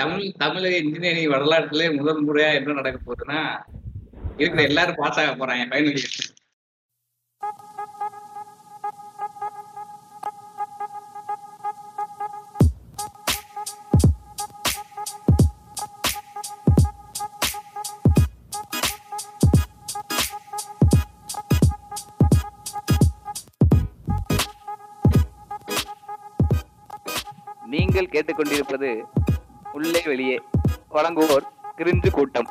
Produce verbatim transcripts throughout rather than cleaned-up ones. தமிழ் தமிழக இன்ஜினியரிங் வரலாற்றுல முதல் முறையா என்ன நடக்க போகுதுன்னா, இருக்கிற எல்லாரும் பாஸ் ஆக போறாங்க ஃபைனல் இயர். நீங்கள் கேட்டுக்கொண்டிருப்பது உள்ளே வெளியே வழங்குவோர் கிரிஞ்சு கூட்டம்.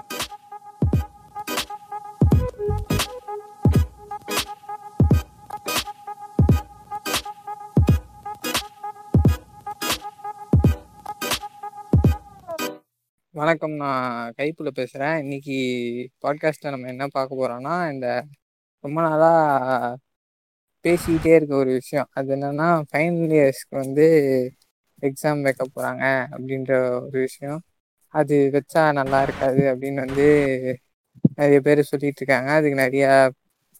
வணக்கம், நான் கைப்புல பேசுறேன். இன்னைக்கு பாட்காஸ்ட்ல நம்ம என்ன பார்க்க போறோம்னா, இந்த ரொம்ப நாளா பேசிக்கிட்டே இருக்க ஒரு விஷயம். அது என்னன்னா, ஃபைனல் இயர்ஸ்க்கு வந்து எக்ஸாம் வைக்க போகிறாங்க அப்படின்ற ஒரு விஷயம். அது வச்சா நல்லா இருக்காது அப்படின்னு வந்து நிறைய பேர் சொல்லிகிட்டு இருக்காங்க. அதுக்கு நிறையா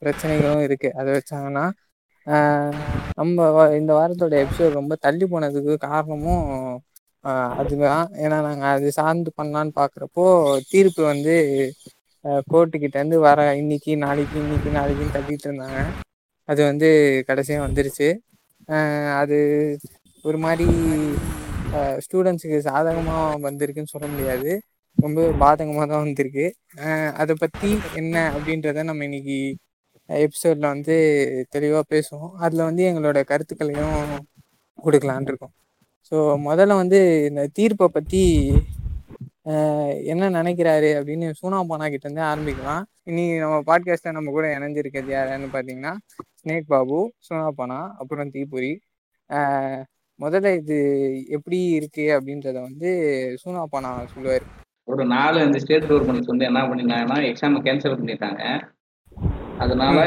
பிரச்சனைகளும் இருக்குது. அதை வச்சாங்கன்னா நம்ம இந்த வாரத்தோட எபிசோட் ரொம்ப தள்ளி போனதுக்கு காரணமும் அதுதான். ஏன்னா நாங்கள் அது சார்ந்து பண்ணலான்னு பார்க்குறப்போ தீர்ப்பு வந்து கோர்ட்டுக்கிட்டேருந்து வர இன்னைக்கு நாளைக்கு இன்னைக்கு நாளைக்குன்னு தள்ளிட்டு இருந்தாங்க. அது வந்து கடைசியாக வந்துருச்சு. அது ஒரு மாதிரி ஸ்டூடெண்ட்ஸுக்கு சாதகமாக வந்திருக்குன்னு சொல்ல முடியாது, ரொம்ப பாதகமாக தான் வந்திருக்கு. அதை பற்றி என்ன அப்படின்றத நம்ம இன்னைக்கு எபிசோடில் வந்து தெளிவாக பேசுவோம். அதில் வந்து எங்களோட கருத்துக்களையும் கொடுக்கலான் இருக்கோம். ஸோ முதல்ல வந்து இந்த தீர்ப்பை பற்றி என்ன நினைக்கிறாரு அப்படின்னு சூனா பானா கிட்டேருந்து ஆரம்பிக்கலாம். இன்னைக்கு நம்ம பாட்காஸ்ட்டை நம்ம கூட இணைஞ்சிருக்கிறது யாருன்னு பார்த்தீங்கன்னா, ஸ்னேக் பாபு, சூனா பானா, அப்புறம் தீப் புரி. முதல்ல இது எப்படி இருக்கு அப்படின்றத வந்து சூனா பானா சொல்லுவார். ஒரு நாலு அஞ்சு ஸ்டேட் கவர்மெண்ட்ஸ் வந்து என்ன பண்ணிட்டாங்கன்னா, எக்ஸாமை கேன்சல் பண்ணிட்டாங்க. அதனால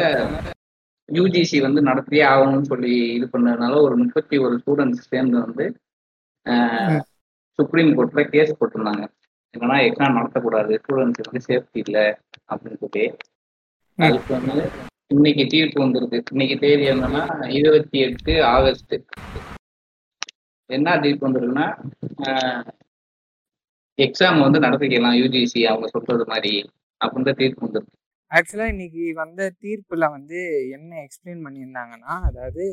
யூஜிசி வந்து நடத்தியே ஆகணும்னு சொல்லி இது பண்ணதுனால ஒரு முப்பத்தி ஒரு ஸ்டூடெண்ட்ஸ் சேர்ந்து வந்து சுப்ரீம் கோர்ட்ல கேஸ் போட்டிருந்தாங்க. ஏன்னா எக்ஸாம் நடத்தக்கூடாது, ஸ்டூடெண்ட்ஸ் வந்து சேஃப்டி இல்லை அப்படின்னு சொல்லி. அதுக்கு வந்து இன்னைக்கு தீர்ப்பு வந்துருக்கு. இன்னைக்கு தேதி என்னன்னா இருபத்தி எட்டு ஆகஸ்ட். என்ன தீர்ப்பு வந்துருக்குன்னா, எக்ஸாம் வந்து நடத்திக்கலாம் யூஜிசி அவங்க சொல்றது மாதிரி அப்படின்ற தீர்ப்பு வந்துருக்கு. ஆக்சுவலா இன்னைக்கு வந்த தீர்ப்புல வந்து என்ன எக்ஸ்பிளைன் பண்ணியிருந்தாங்கன்னா, அதாவது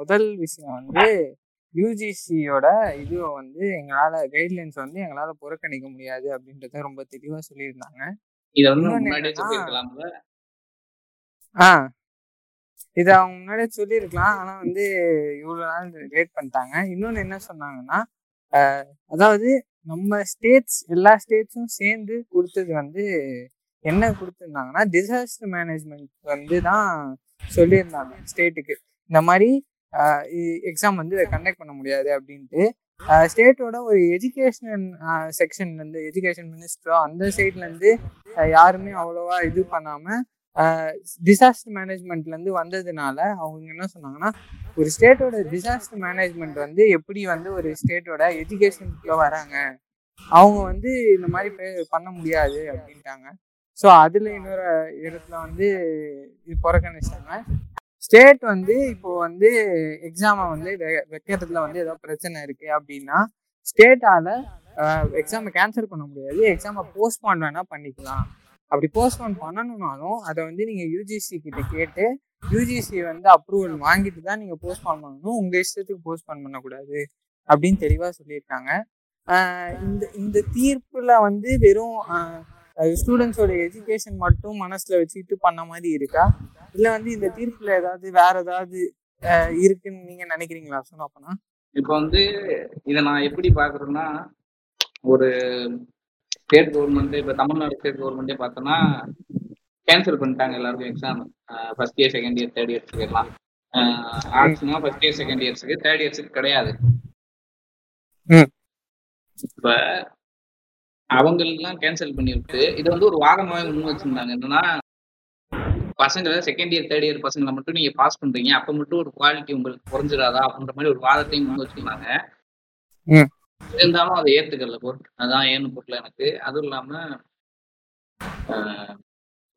முதல் விஷயம் வந்து யூஜிசியோட இது வந்து எங்களால கைட்லைன்ஸ் வந்து எங்களால புறக்கணிக்க முடியாது அப்படின்றத ரொம்ப தெளிவா சொல்லியிருந்தாங்க. இத வந்து முன்னாடியே சொல்லிருக்கலாம்ல. ஆஹ் இதை அவங்க முன்னாடியே சொல்லியிருக்கலாம், ஆனால் வந்து இவ்வளோ நாள் லேட் பண்ணிட்டாங்க. இன்னொன்று என்ன சொன்னாங்கன்னா, அதாவது நம்ம ஸ்டேட்ஸ் எல்லா ஸ்டேட்ஸும் சேர்ந்து கொடுத்தது வந்து என்ன கொடுத்துருந்தாங்கன்னா, டிசாஸ்டர் மேனேஜ்மெண்ட் வந்து தான் சொல்லியிருந்தாங்க ஸ்டேட்டுக்கு. இந்த மாதிரி எக்ஸாம் வந்து கண்டக்ட் பண்ண முடியாது அப்படின்ட்டு ஸ்டேட்டோட ஒரு எஜுகேஷன் செக்ஷன்லேருந்து, எஜுகேஷன் மினிஸ்டரோ அந்த சைட்லேருந்து யாருமே அவ்வளோவா இது பண்ணாமல் டிசாஸ்டர் மேனேஜ்மெண்ட்லேருந்து வந்ததுனால அவங்க என்ன சொன்னாங்கன்னா, ஒரு ஸ்டேட்டோட டிசாஸ்டர் மேனேஜ்மெண்ட் வந்து எப்படி வந்து ஒரு ஸ்டேட்டோட எஜுகேஷனுக்குள்ளே வராங்க, அவங்க வந்து இந்த மாதிரி பண்ண முடியாது அப்படின்ட்டாங்க. ஸோ அதில் இன்னொரு இடத்துல வந்து இது புறக்கணிச்சாங்க. ஸ்டேட் வந்து இப்போ வந்து எக்ஸாமை வந்து வைக்கிறதுல வந்து ஏதோ பிரச்சனை இருக்குது அப்படின்னா ஸ்டேட்டால் எக்ஸாமை கேன்சல் பண்ண முடியாது, எக்ஸாமை போஸ்ட்போன் வேணால் பண்ணிக்கலாம். அப்படி போஸ்ட்போன் பண்ணணும்னாலும் அதை வந்து நீங்கள் யூஜிசி கிட்ட கேட்டு யூஜிசி வந்து அப்ரூவல் வாங்கிட்டு தான் நீங்கள் போஸ்ட்போன் பண்ணணும், உங்கள் இஷ்டத்துக்கு போஸ்ட்போன் பண்ணக்கூடாது அப்படின்னு தெளிவாக சொல்லியிருக்காங்க. இந்த இந்த தீர்ப்பில் வந்து வெறும் ஸ்டூடெண்ட்ஸோட எஜுகேஷன் மட்டும் மனசில் வச்சுக்கிட்டு பண்ண மாதிரி இருக்கா, இல்லை வந்து இந்த தீர்ப்பில் ஏதாவது வேற ஏதாவது இருக்குன்னு நீங்கள் நினைக்கிறீங்களா சொன்ன அப்படின்னா? இப்போ வந்து இதை நான் எப்படி பார்க்குறேன்னா, ஒரு ஸ்டேட் கவர்மெண்ட்டு, இப்போ தமிழ்நாடு ஸ்டேட் கவர்மெண்ட்டே பார்த்தோன்னா கேன்சல் பண்ணிட்டாங்க எல்லாருக்கும் exam. First year second year third இயர்ஸுக்கு எல்லாம் ஆர்ட்ஸ்னா ஃபர்ஸ்ட் இயர் செகண்ட் இயர்ஸுக்கு, தேர்ட் இயர்ஸுக்கு கிடையாது. இப்போ அவங்களுக்கெல்லாம் கேன்சல் பண்ணிவிட்டு இதை வந்து ஒரு வாதமாக முன் வச்சுருந்தாங்க. என்னன்னா, பசங்களை செகண்ட் இயர் தேர்ட் இயர் பசங்களை மட்டும் நீங்கள் பாஸ் பண்ணுறீங்க, அப்போ மட்டும் ஒரு குவாலிட்டி உங்களுக்கு குறைஞ்சிடாதா அப்படின்ற மாதிரி ஒரு வாதத்தையும் முன் வச்சுருந்தாங்க. இருந்தாலும் அதை ஏற்றுக்கல போட்டு, அதான் ஏன்னு போட்டல எனக்கு. அதுவும் இல்லாமல்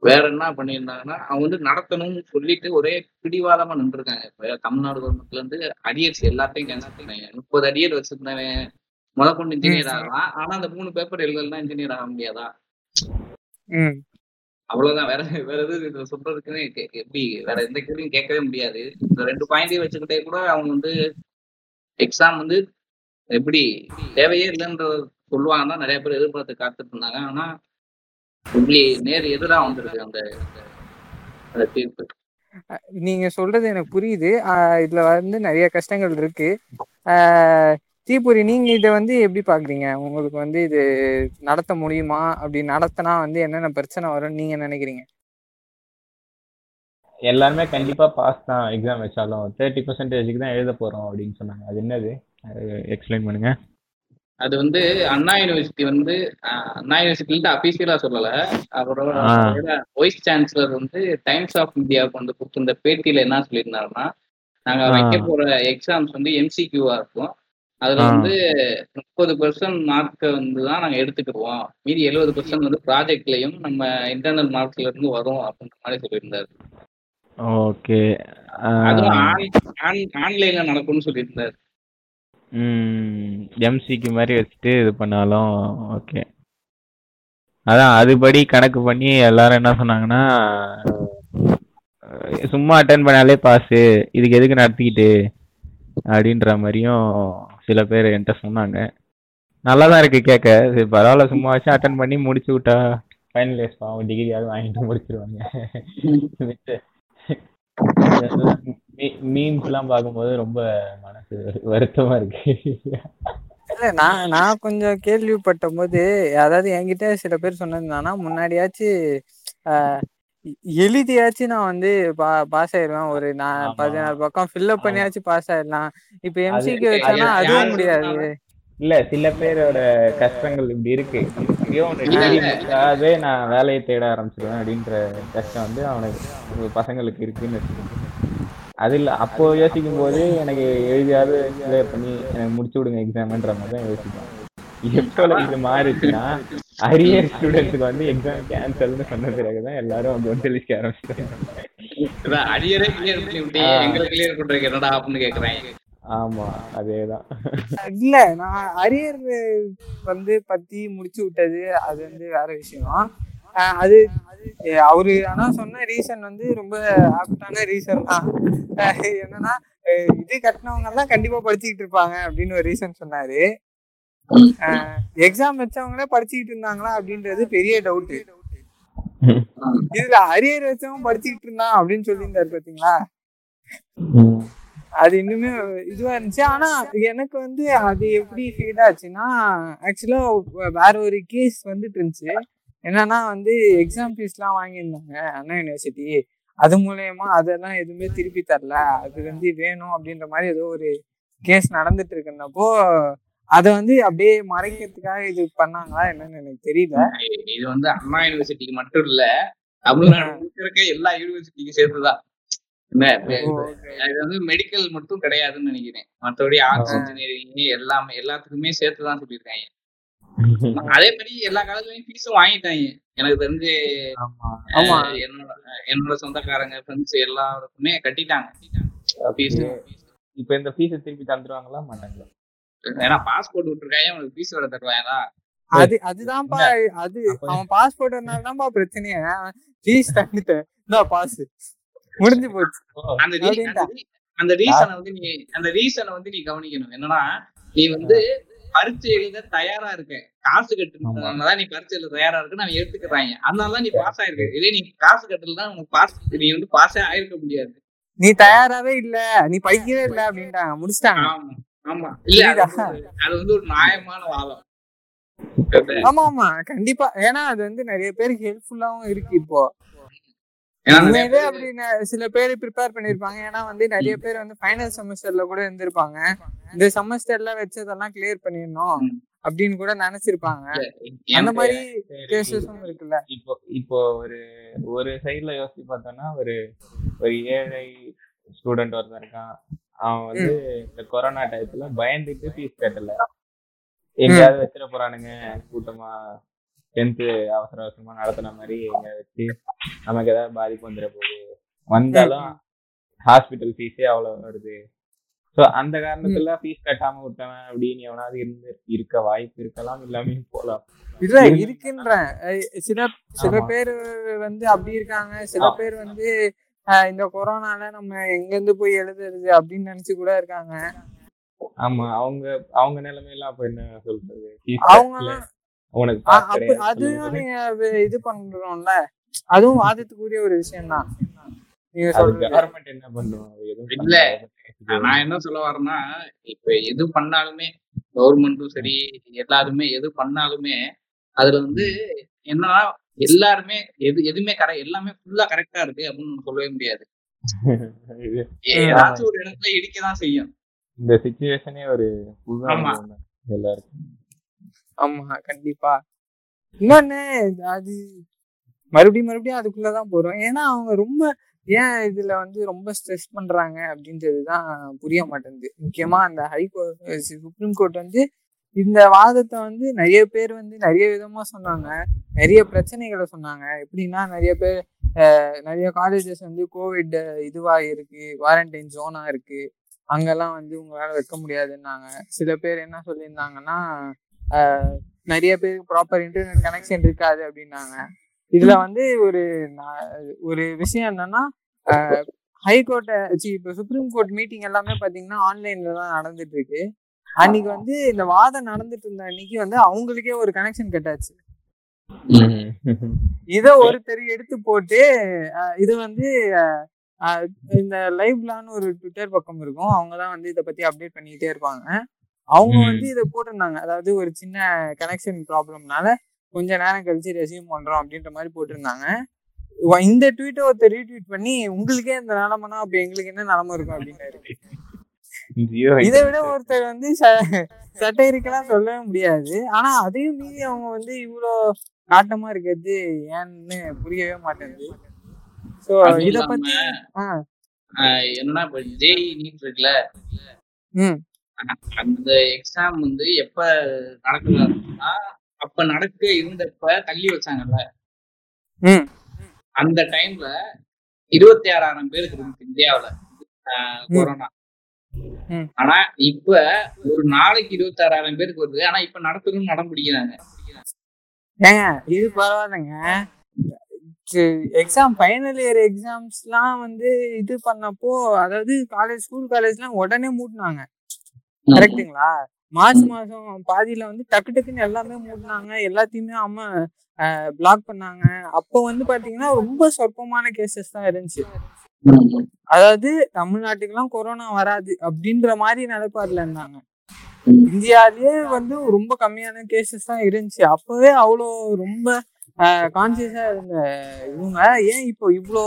வேற என்ன பண்ணியிருந்தாங்கன்னா, அவங்க வந்து நடத்தணும்னு சொல்லிட்டு ஒரே பிடிவாதமாக நின்றுருக்காங்க. இப்போ தமிழ்நாடு கவர்மெண்ட்லேருந்து அடியர்ஸ் எல்லாத்தையும் கேன்சல் பண்ணாங்க. முப்பது அடியர் வச்சுருந்தவன் முதல் கொண்டு இன்ஜினியர் ஆகலாம், ஆனா அந்த மூணு பேப்பர் எழுதலாம் இன்ஜினியர் ஆக முடியாதா? அவ்வளவுதான், வேற வேற எதுவும் சொல்றதுக்குன்னு எப்படி வேற எந்த கேள்வியும் கேட்கவே முடியாது. இந்த ரெண்டு பாயிண்டையும் வச்சுக்கிட்டே கூட அவங்க வந்து எக்ஸாம் வந்து எப்படி தேவையே இல்லைன்றத சொல்லுவாங்கன்னா நிறைய பேர் எதிர்பார்த்து காத்துட்டு இருந்தாங்க. ஆனா இப்படி நேர் எதிராக வந்துருக்கு அந்த தீர்ப்பு. நீங்க சொல்றது எனக்கு புரியுது, இதுல வந்து நிறைய கஷ்டங்கள் இருக்கு. தீபுரி, நீங்க இதை வந்து எப்படி பாக்குறீங்க? உங்களுக்கு வந்து இது நடத்த முடியுமா? அப்படி நடத்தினா வந்து என்னென்ன பிரச்சனை வரும்னு நீங்க நினைக்கிறீங்க? எல்லாருமே கண்டிப்பா பாஸ் தான். எக்ஸாம் வச்சாலும் தேர்ட்டி பர்சன்டேஜுக்கு தான் எழுத போறோம் அப்படின்னு சொன்னாங்க. அது என்னது, எக்ஸ்பிளைன் பண்ணுங்க. அது வந்து அண்ணா யூனிவர்சிட்டி வந்து அண்ணா யூனிவர்சிட்டில அபிஷியலா சொல்லல, அவரோட வைஸ் சான்சலர் வந்து டைம்ஸ் ஆஃப் இந்தியாவுக்கு வந்து கொடுத்திருந்த பேட்டியில என்ன சொல்லியிருந்தாருன்னா, நாங்க வைக்க போற எக்ஸாம்ஸ் வந்து எம்சிக்யூவா இருக்கும், அதுல வந்து முப்பது பெர்சன்ட் மார்க்கை வந்து தான் நாங்க எடுத்துக்கிடுவோம், மீதி எழுபது பெர்சன்ட் வந்து ப்ராஜெக்ட்லயும் நம்ம இன்டர்னல் மார்க்ஸ்ல இருந்து வரும் அப்படின்ற மாதிரி சொல்லியிருந்தாரு. ஓகே, அது ஆன்லைன்ல நடக்கும்னு சொல்லியிருந்தாரு. எம்சிக்கு மாதிரி வச்சுட்டு இது பண்ணாலும் ஓகே. அதான் அதுபடி கணக்கு பண்ணி எல்லாரும் என்ன சொன்னாங்கன்னா, சும்மா அட்டன் பண்ணாலே பாஸு, இதுக்கு எதுக்கு நடத்திக்கிட்டு அப்படின்ற மாதிரியும் சில பேர் என்கிட்ட சொன்னாங்க. நல்லா தான் இருக்குது கேட்க, சரி பரவாயில்ல சும்மா வச்சு அட்டன் பண்ணி முடிச்சு விட்டா ஃபைனல் இயர்ஸ் அவங்க டிகிரியாவது வாங்கிட்டு முடிச்சிருவாங்க. மீன்ஸ்லாம் பார்க்கும்போது ரொம்ப மனசு வருத்தமா இருக்கு. இல்லை, நான் நான் கொஞ்சம் கேள்விப்பட்ட போது, அதாவது என்கிட்ட சில பேர் சொன்னதுனா, முன்னாடியாச்சு எழுதியாச்சு நான் வந்து பா பாஸ் ஆயிடுவேன், ஒரு நான் பதினாறு பக்கம் ஃபில்அப் பண்ணியாச்சு பாஸ் ஆயிடலாம், இப்போ எம்சிக்கு வச்சானா அதுவும் முடியாது. இல்ல, சில பேரோட கஷ்டங்கள் இப்படி இருக்கு, அதாவது நான் வேலையை தேட ஆரம்பிச்சிருவேன் அப்படின்ற கஷ்டம் வந்து அவனுக்கு பசங்களுக்கு இருக்குன்னு வச்சுக்கோங்க. அது இல்லை, அப்போ யோசிக்கும் போது எனக்கு எழுதியாவது கிளியர் பண்ணி எனக்கு முடிச்சு விடுங்க எக்ஸாம்ன்ற மாதிரி தான் யோசிப்பேன். எவ்வளோ இது மாறிச்சுன்னா, அரியர் ஸ்டூடெண்ட்ஸுக்கு வந்து எக்ஸாம் கேன்சல்னு சொன்ன பிறகுதான் எல்லாரும் அவங்க வந்து தெளிக்க ஆரம்பிச்சிட்டாங்க. அரியரே கிளியர் பண்ணிவிட்டு எங்களை கிளியர் பண்றதுக்கு என்னடா அப்படின்னு கேட்குறேன். ஆமா, அதேதான். இல்ல, நான் அரியர் வந்து பத்தி முடிச்சு விட்டது அது வந்து வேற விஷயம். அது அவரு ஆனா சொன்ன ரீசன் வந்து ரொம்ப ஆப்டான ரீசன் தான். என்னன்னா, இது கட்டினவங்க எல்லாம் கண்டிப்பா படிச்சுக்கிட்டு இருப்பாங்க அப்படின்னு ஒரு ரீசன் சொன்னாரு. எக்ஸாம் வச்சவங்களே படிச்சுக்கிட்டு இருந்தாங்களா அப்படின்றது பெரிய டவுட். இதுல அரியர் வச்சவங்க படிச்சுக்கிட்டு இருந்தான் அப்படின்னு சொல்லியிருந்தாரு. பாத்தீங்களா, அது இன்னுமே இதுவா இருந்துச்சு. ஆனா எனக்கு வந்து அது எப்படி ஃபீல் ஆச்சுன்னா, ஆக்சுவலா வேற ஒரு கேஸ் வந்துட்டு இருந்துச்சு. என்னன்னா வந்து எக்ஸாம் ஃபீஸ் எல்லாம் வாங்கியிருந்தாங்க அண்ணா யூனிவர்சிட்டி, அது மூலயமா அதெல்லாம் எதுவுமே திருப்பி தரல, அது வந்து வேணும் அப்படின்ற மாதிரி ஏதோ ஒரு கேஸ் நடந்துட்டு இருக்குன்னப்போ அதை வந்து அப்படியே மறைக்கிறதுக்காக இது பண்ணாங்களா என்னன்னு எனக்கு தெரியல. இது வந்து அண்ணா யூனிவர்சிட்டிக்கு மட்டும் இல்ல, தமிழ்நாடு எல்லா யூனிவர்சிட்டிக்கும் சேர்த்துதான். இது வந்து மெடிக்கல் மட்டும் கிடையாதுன்னு நினைக்கிறேன், மற்றபடி ஆர்ட்ஸ், இன்ஜினியரிங் எல்லாமே எல்லாத்துக்குமே சேர்த்துதான் சொல்லியிருக்காங்க. அதே மாதிரி எல்லா காலேஜ்லயும் ஃபீஸும் வாங்கிட்டாங்க. எனக்கு தெரிஞ்சு என்னோட என்னோட சொந்தக்காரங்க, ஃப்ரெண்ட்ஸ் எல்லாருக்குமே கட்டிட்டாங்க ஃபீஸ். இப்ப இந்த ஃபீஸ திருப்பி தந்துருவாங்களா மாட்டாங்களா? ஏன்னா பாஸ்போர்ட் விட்டுருக்காங்க, அவனுக்கு ஃபீஸ் வேற தருவாங்களா? அது அதுதான்ப்பா, அது அவன் பாஸ்போர்ட் இருந்தால்தான்ப்பா பிரச்சனையே. ஃபீஸ் தந்துட்டேன், இந்தா பாஸ், முடிஞ்சு போச்சு. அந்த அந்த ரீசனை வந்து நீ அந்த ரீசனை வந்து நீ கவனிக்கணும். என்னன்னா, நீ வந்து பரிச்சை எழுத தயாரா இருக்க, காசு கட்டுறதுனாலதான் நீ பரிச்சை எழுத தயாரா இருக்குன்னு அவன் எடுத்துக்கிறாங்க, அதனாலதான் நீ பாஸ் ஆயிருக்க. இதே நீ காசு கட்டலதான் உனக்கு பாஸ், நீ வந்து பாஸே ஆயிருக்க முடியாது. நீ தயாராவே இல்ல, நீ படிக்கவே இல்லை அப்படின்ட்டாங்க, முடிச்சிட்டாங்க. ஆமா, இல்ல அது வந்து ஒரு நியாயமான வாதம். ஆமா ஆமா கண்டிப்பா, ஏன்னா அது வந்து நிறைய பேருக்கு ஹெல்ப்ஃபுல்லாவும் இருக்கு. இப்போ சில பேர் ப்ரிப்பேர் பண்ணிருப்பாங்க, ஏன்னா வந்து நிறைய பேர் வந்து ஃபைனல் செமஸ்டர்ல கூட இருந்திருப்பாங்க, இந்த செமஸ்டர்ல வச்சதெல்லாம் கிளியர் பண்ணிடணும் அப்படின்னு கூட நினைச்சிருப்பாங்க. அந்த மாதிரி கேசஸும் இருக்குல்ல. இப்போ இப்போ ஒரு ஒரு சைட்ல யோசிச்சு பார்த்தோம்னா, ஒரு ஒரு ஏழை ஸ்டூடெண்ட் ஒருத்தன் இருக்கான், அவன் வந்து இந்த கொரோனா டைத்துல பயந்துட்டு ஃபீஸ் கட்டல, எங்கேயாவது வச்சிட போறானுங்க கூட்டமா, டென்த்து அவசர அவசரமா நடத்தின மாதிரி எங்க வச்சு நமக்கு ஏதாவது பாதிப்பு வந்துட போகுது, வந்தாலும் ஹாஸ்பிட்டல் ஃபீஸே அவ்வளோ வருது, ஸோ அந்த காரணத்துல ஃபீஸ் கட்டாம விட்டவன் அப்படின்னு எவனாவது இருந்து இருக்க வாய்ப்பு இருக்கலாம், எல்லாமே போகலாம். இதுதான் இருக்கின்ற சில சில பேர் வந்து அப்படி இருக்காங்க. சில பேர் வந்து இந்த கொரோனால நம்ம எங்கேருந்து போய் எழுதுறது அப்படின்னு நினைச்சு கூட இருக்காங்க. ஆமா, அவங்க அவங்க நிலைமையெல்லாம் அப்ப என்ன சொல்றது, அவங்க அதுவும் இது பண்றோம்ல, அதுவும் வாதத்துக்குரிய ஒரு விஷயம் தான். கவர்மெண்ட் என்ன பண்ணுவோம் இல்ல, நான் என்ன சொல்ல வரேன்னா, இப்ப எது பண்ணாலுமே கவர்மெண்ட்டும் சரி எல்லாருமே எது பண்ணாலுமே அதுல வந்து என்னன்னா எல்லாருமே எது எதுவுமே கரெக்ட், எல்லாமே ஃபுல்லா கரெக்டா இருக்கு அப்படின்னு நம்ம சொல்லவே முடியாது. ஏதாச்சும் ஒரு இடத்துல இடிக்கதான் செய்யும் இந்த சிச்சுவேஷனே ஒரு. ஆமா எல்லாருக்கும். ஆமா கண்டிப்பா. இன்னொன்னு அது மறுபடியும் மறுபடியும் அதுக்குள்ளதான் போறோம். ஏன்னா அவங்க ரொம்ப ஏன் இதுல வந்து ரொம்ப ஸ்ட்ரெஸ் பண்றாங்க அப்படின்றதுதான் புரிய மாட்டேங்குது. முக்கியமா அந்த ஹை கோர்ட் சுப்ரீம் கோர்ட் வந்து இந்த வாதத்தை வந்து நிறைய பேர் வந்து நிறைய விதமா சொன்னாங்க, நிறைய பிரச்சனைகளை சொன்னாங்க. எப்படின்னா நிறைய பேர் நிறைய காலேஜஸ் வந்து கோவிட் இதுவா இருக்கு, குவாரண்டைன் ஜோனா இருக்கு, அங்கெல்லாம் வந்து உங்களால வைக்க முடியாதுன்னாங்க. சில பேர் என்ன சொல்லியிருந்தாங்கன்னா நிறைய பேருக்கு ப்ராப்பர் இன்டர்நெட் கனெக்ஷன் இருக்காது அப்படின்னாங்க. இதுல வந்து ஒரு ஒரு விஷயம் என்னன்னா, ஹைகோர்ட்டை இப்போ சுப்ரீம் கோர்ட் மீட்டிங் எல்லாமே பாத்தீங்கன்னா ஆன்லைன்ல தான் நடந்துட்டு இருக்கு. அன்னைக்கு வந்து இந்த வாதம் நடந்துட்டு இருந்த அன்னைக்கு வந்து அவங்களுக்கே ஒரு கனெக்ஷன் கட்டாச்சு. இத ஒருத்தர் எடுத்து போட்டு இது வந்து இந்த லைவ்லான்னு ஒரு ட்விட்டர் பக்கம் இருக்கும், அவங்கதான் வந்து இதை பத்தி அப்டேட் பண்ணிக்கிட்டே இருப்பாங்க. அவங்க வந்து இதை போட்டிருந்தாங்க, அதாவது ஒரு சின்ன கனெக்ஷன் ப்ராப்ளம்னால கொஞ்ச நேரம் கழிச்சு ரெசியூம் பண்றோம் அப்படின்ற மாதிரி போட்டிருந்தாங்க. இந்த ட்வீட்டை ஒருத்தர் ரீட்வீட் பண்ணி உங்களுக்கே இந்த நிலமைனா அப்ப எங்களுக்கு என்ன நிலமை இருக்கும் அப்படின்னு. இதை விட ஒருத்தர் வந்து சட்டைக்கெல்லாம் சொல்லவே முடியாது. ஆனா அதையும் மீறி அவங்க வந்து இவ்வளோ நாட்டமா இருக்கிறது ஏன்னு புரியவே மாட்டேங்குது. சோ இத பத்தி என்னன்னா, இப்ப ஜேஇ நீட் இருக்குல்ல, அந்த எக்ஸாம் வந்து எப்ப நடக்குதுன்னா அப்ப நடக்க இருந்தப்ப தள்ளி வச்சாங்கல்ல, அந்த டைம்ல இருபத்தி ஆறாயிரம் பேருக்கு இருந்துச்சு இந்தியாவில கொரோனா. ஆனா இப்ப ஒரு நாளைக்கு இருபத்தி ஆறாயிரம் பேருக்கு வருது. ஆனா இப்ப நடத்தணும்னு நட முடிக்கிறாங்க. ஏங்க இது பரவாயில்லைங்க, எக்ஸாம் ஃபைனல் இயர் எக்ஸாம்ஸ்லாம் வந்து இது பண்ணப்போ, அதாவது காலேஜ் ஸ்கூல் காலேஜ்லாம் உடனே மூட்டினாங்க கரெக்டுங்களா. மார்ச் மாசம் பாதியில வந்து டக்கு டக்குன்னு எல்லாமே மூடினாங்க, எல்லாத்தையுமே அம்மா பிளாக் பண்ணாங்க. அப்போ வந்து பாத்தீங்கன்னா ரொம்ப சொற்பமான கேசஸ் தான் இருந்துச்சு. அதாவது தமிழ்நாட்டுக்கெல்லாம் கொரோனா வராது அப்படின்ற மாதிரி நிலைப்பாடுல இருந்தாங்க. இந்தியாவிலேயே வந்து ரொம்ப கம்மியான கேசஸ் தான் இருந்துச்சு. அப்பவே அவ்வளோ ரொம்ப கான்சியஸா இருந்த இவங்க ஏன் இப்போ இவ்வளோ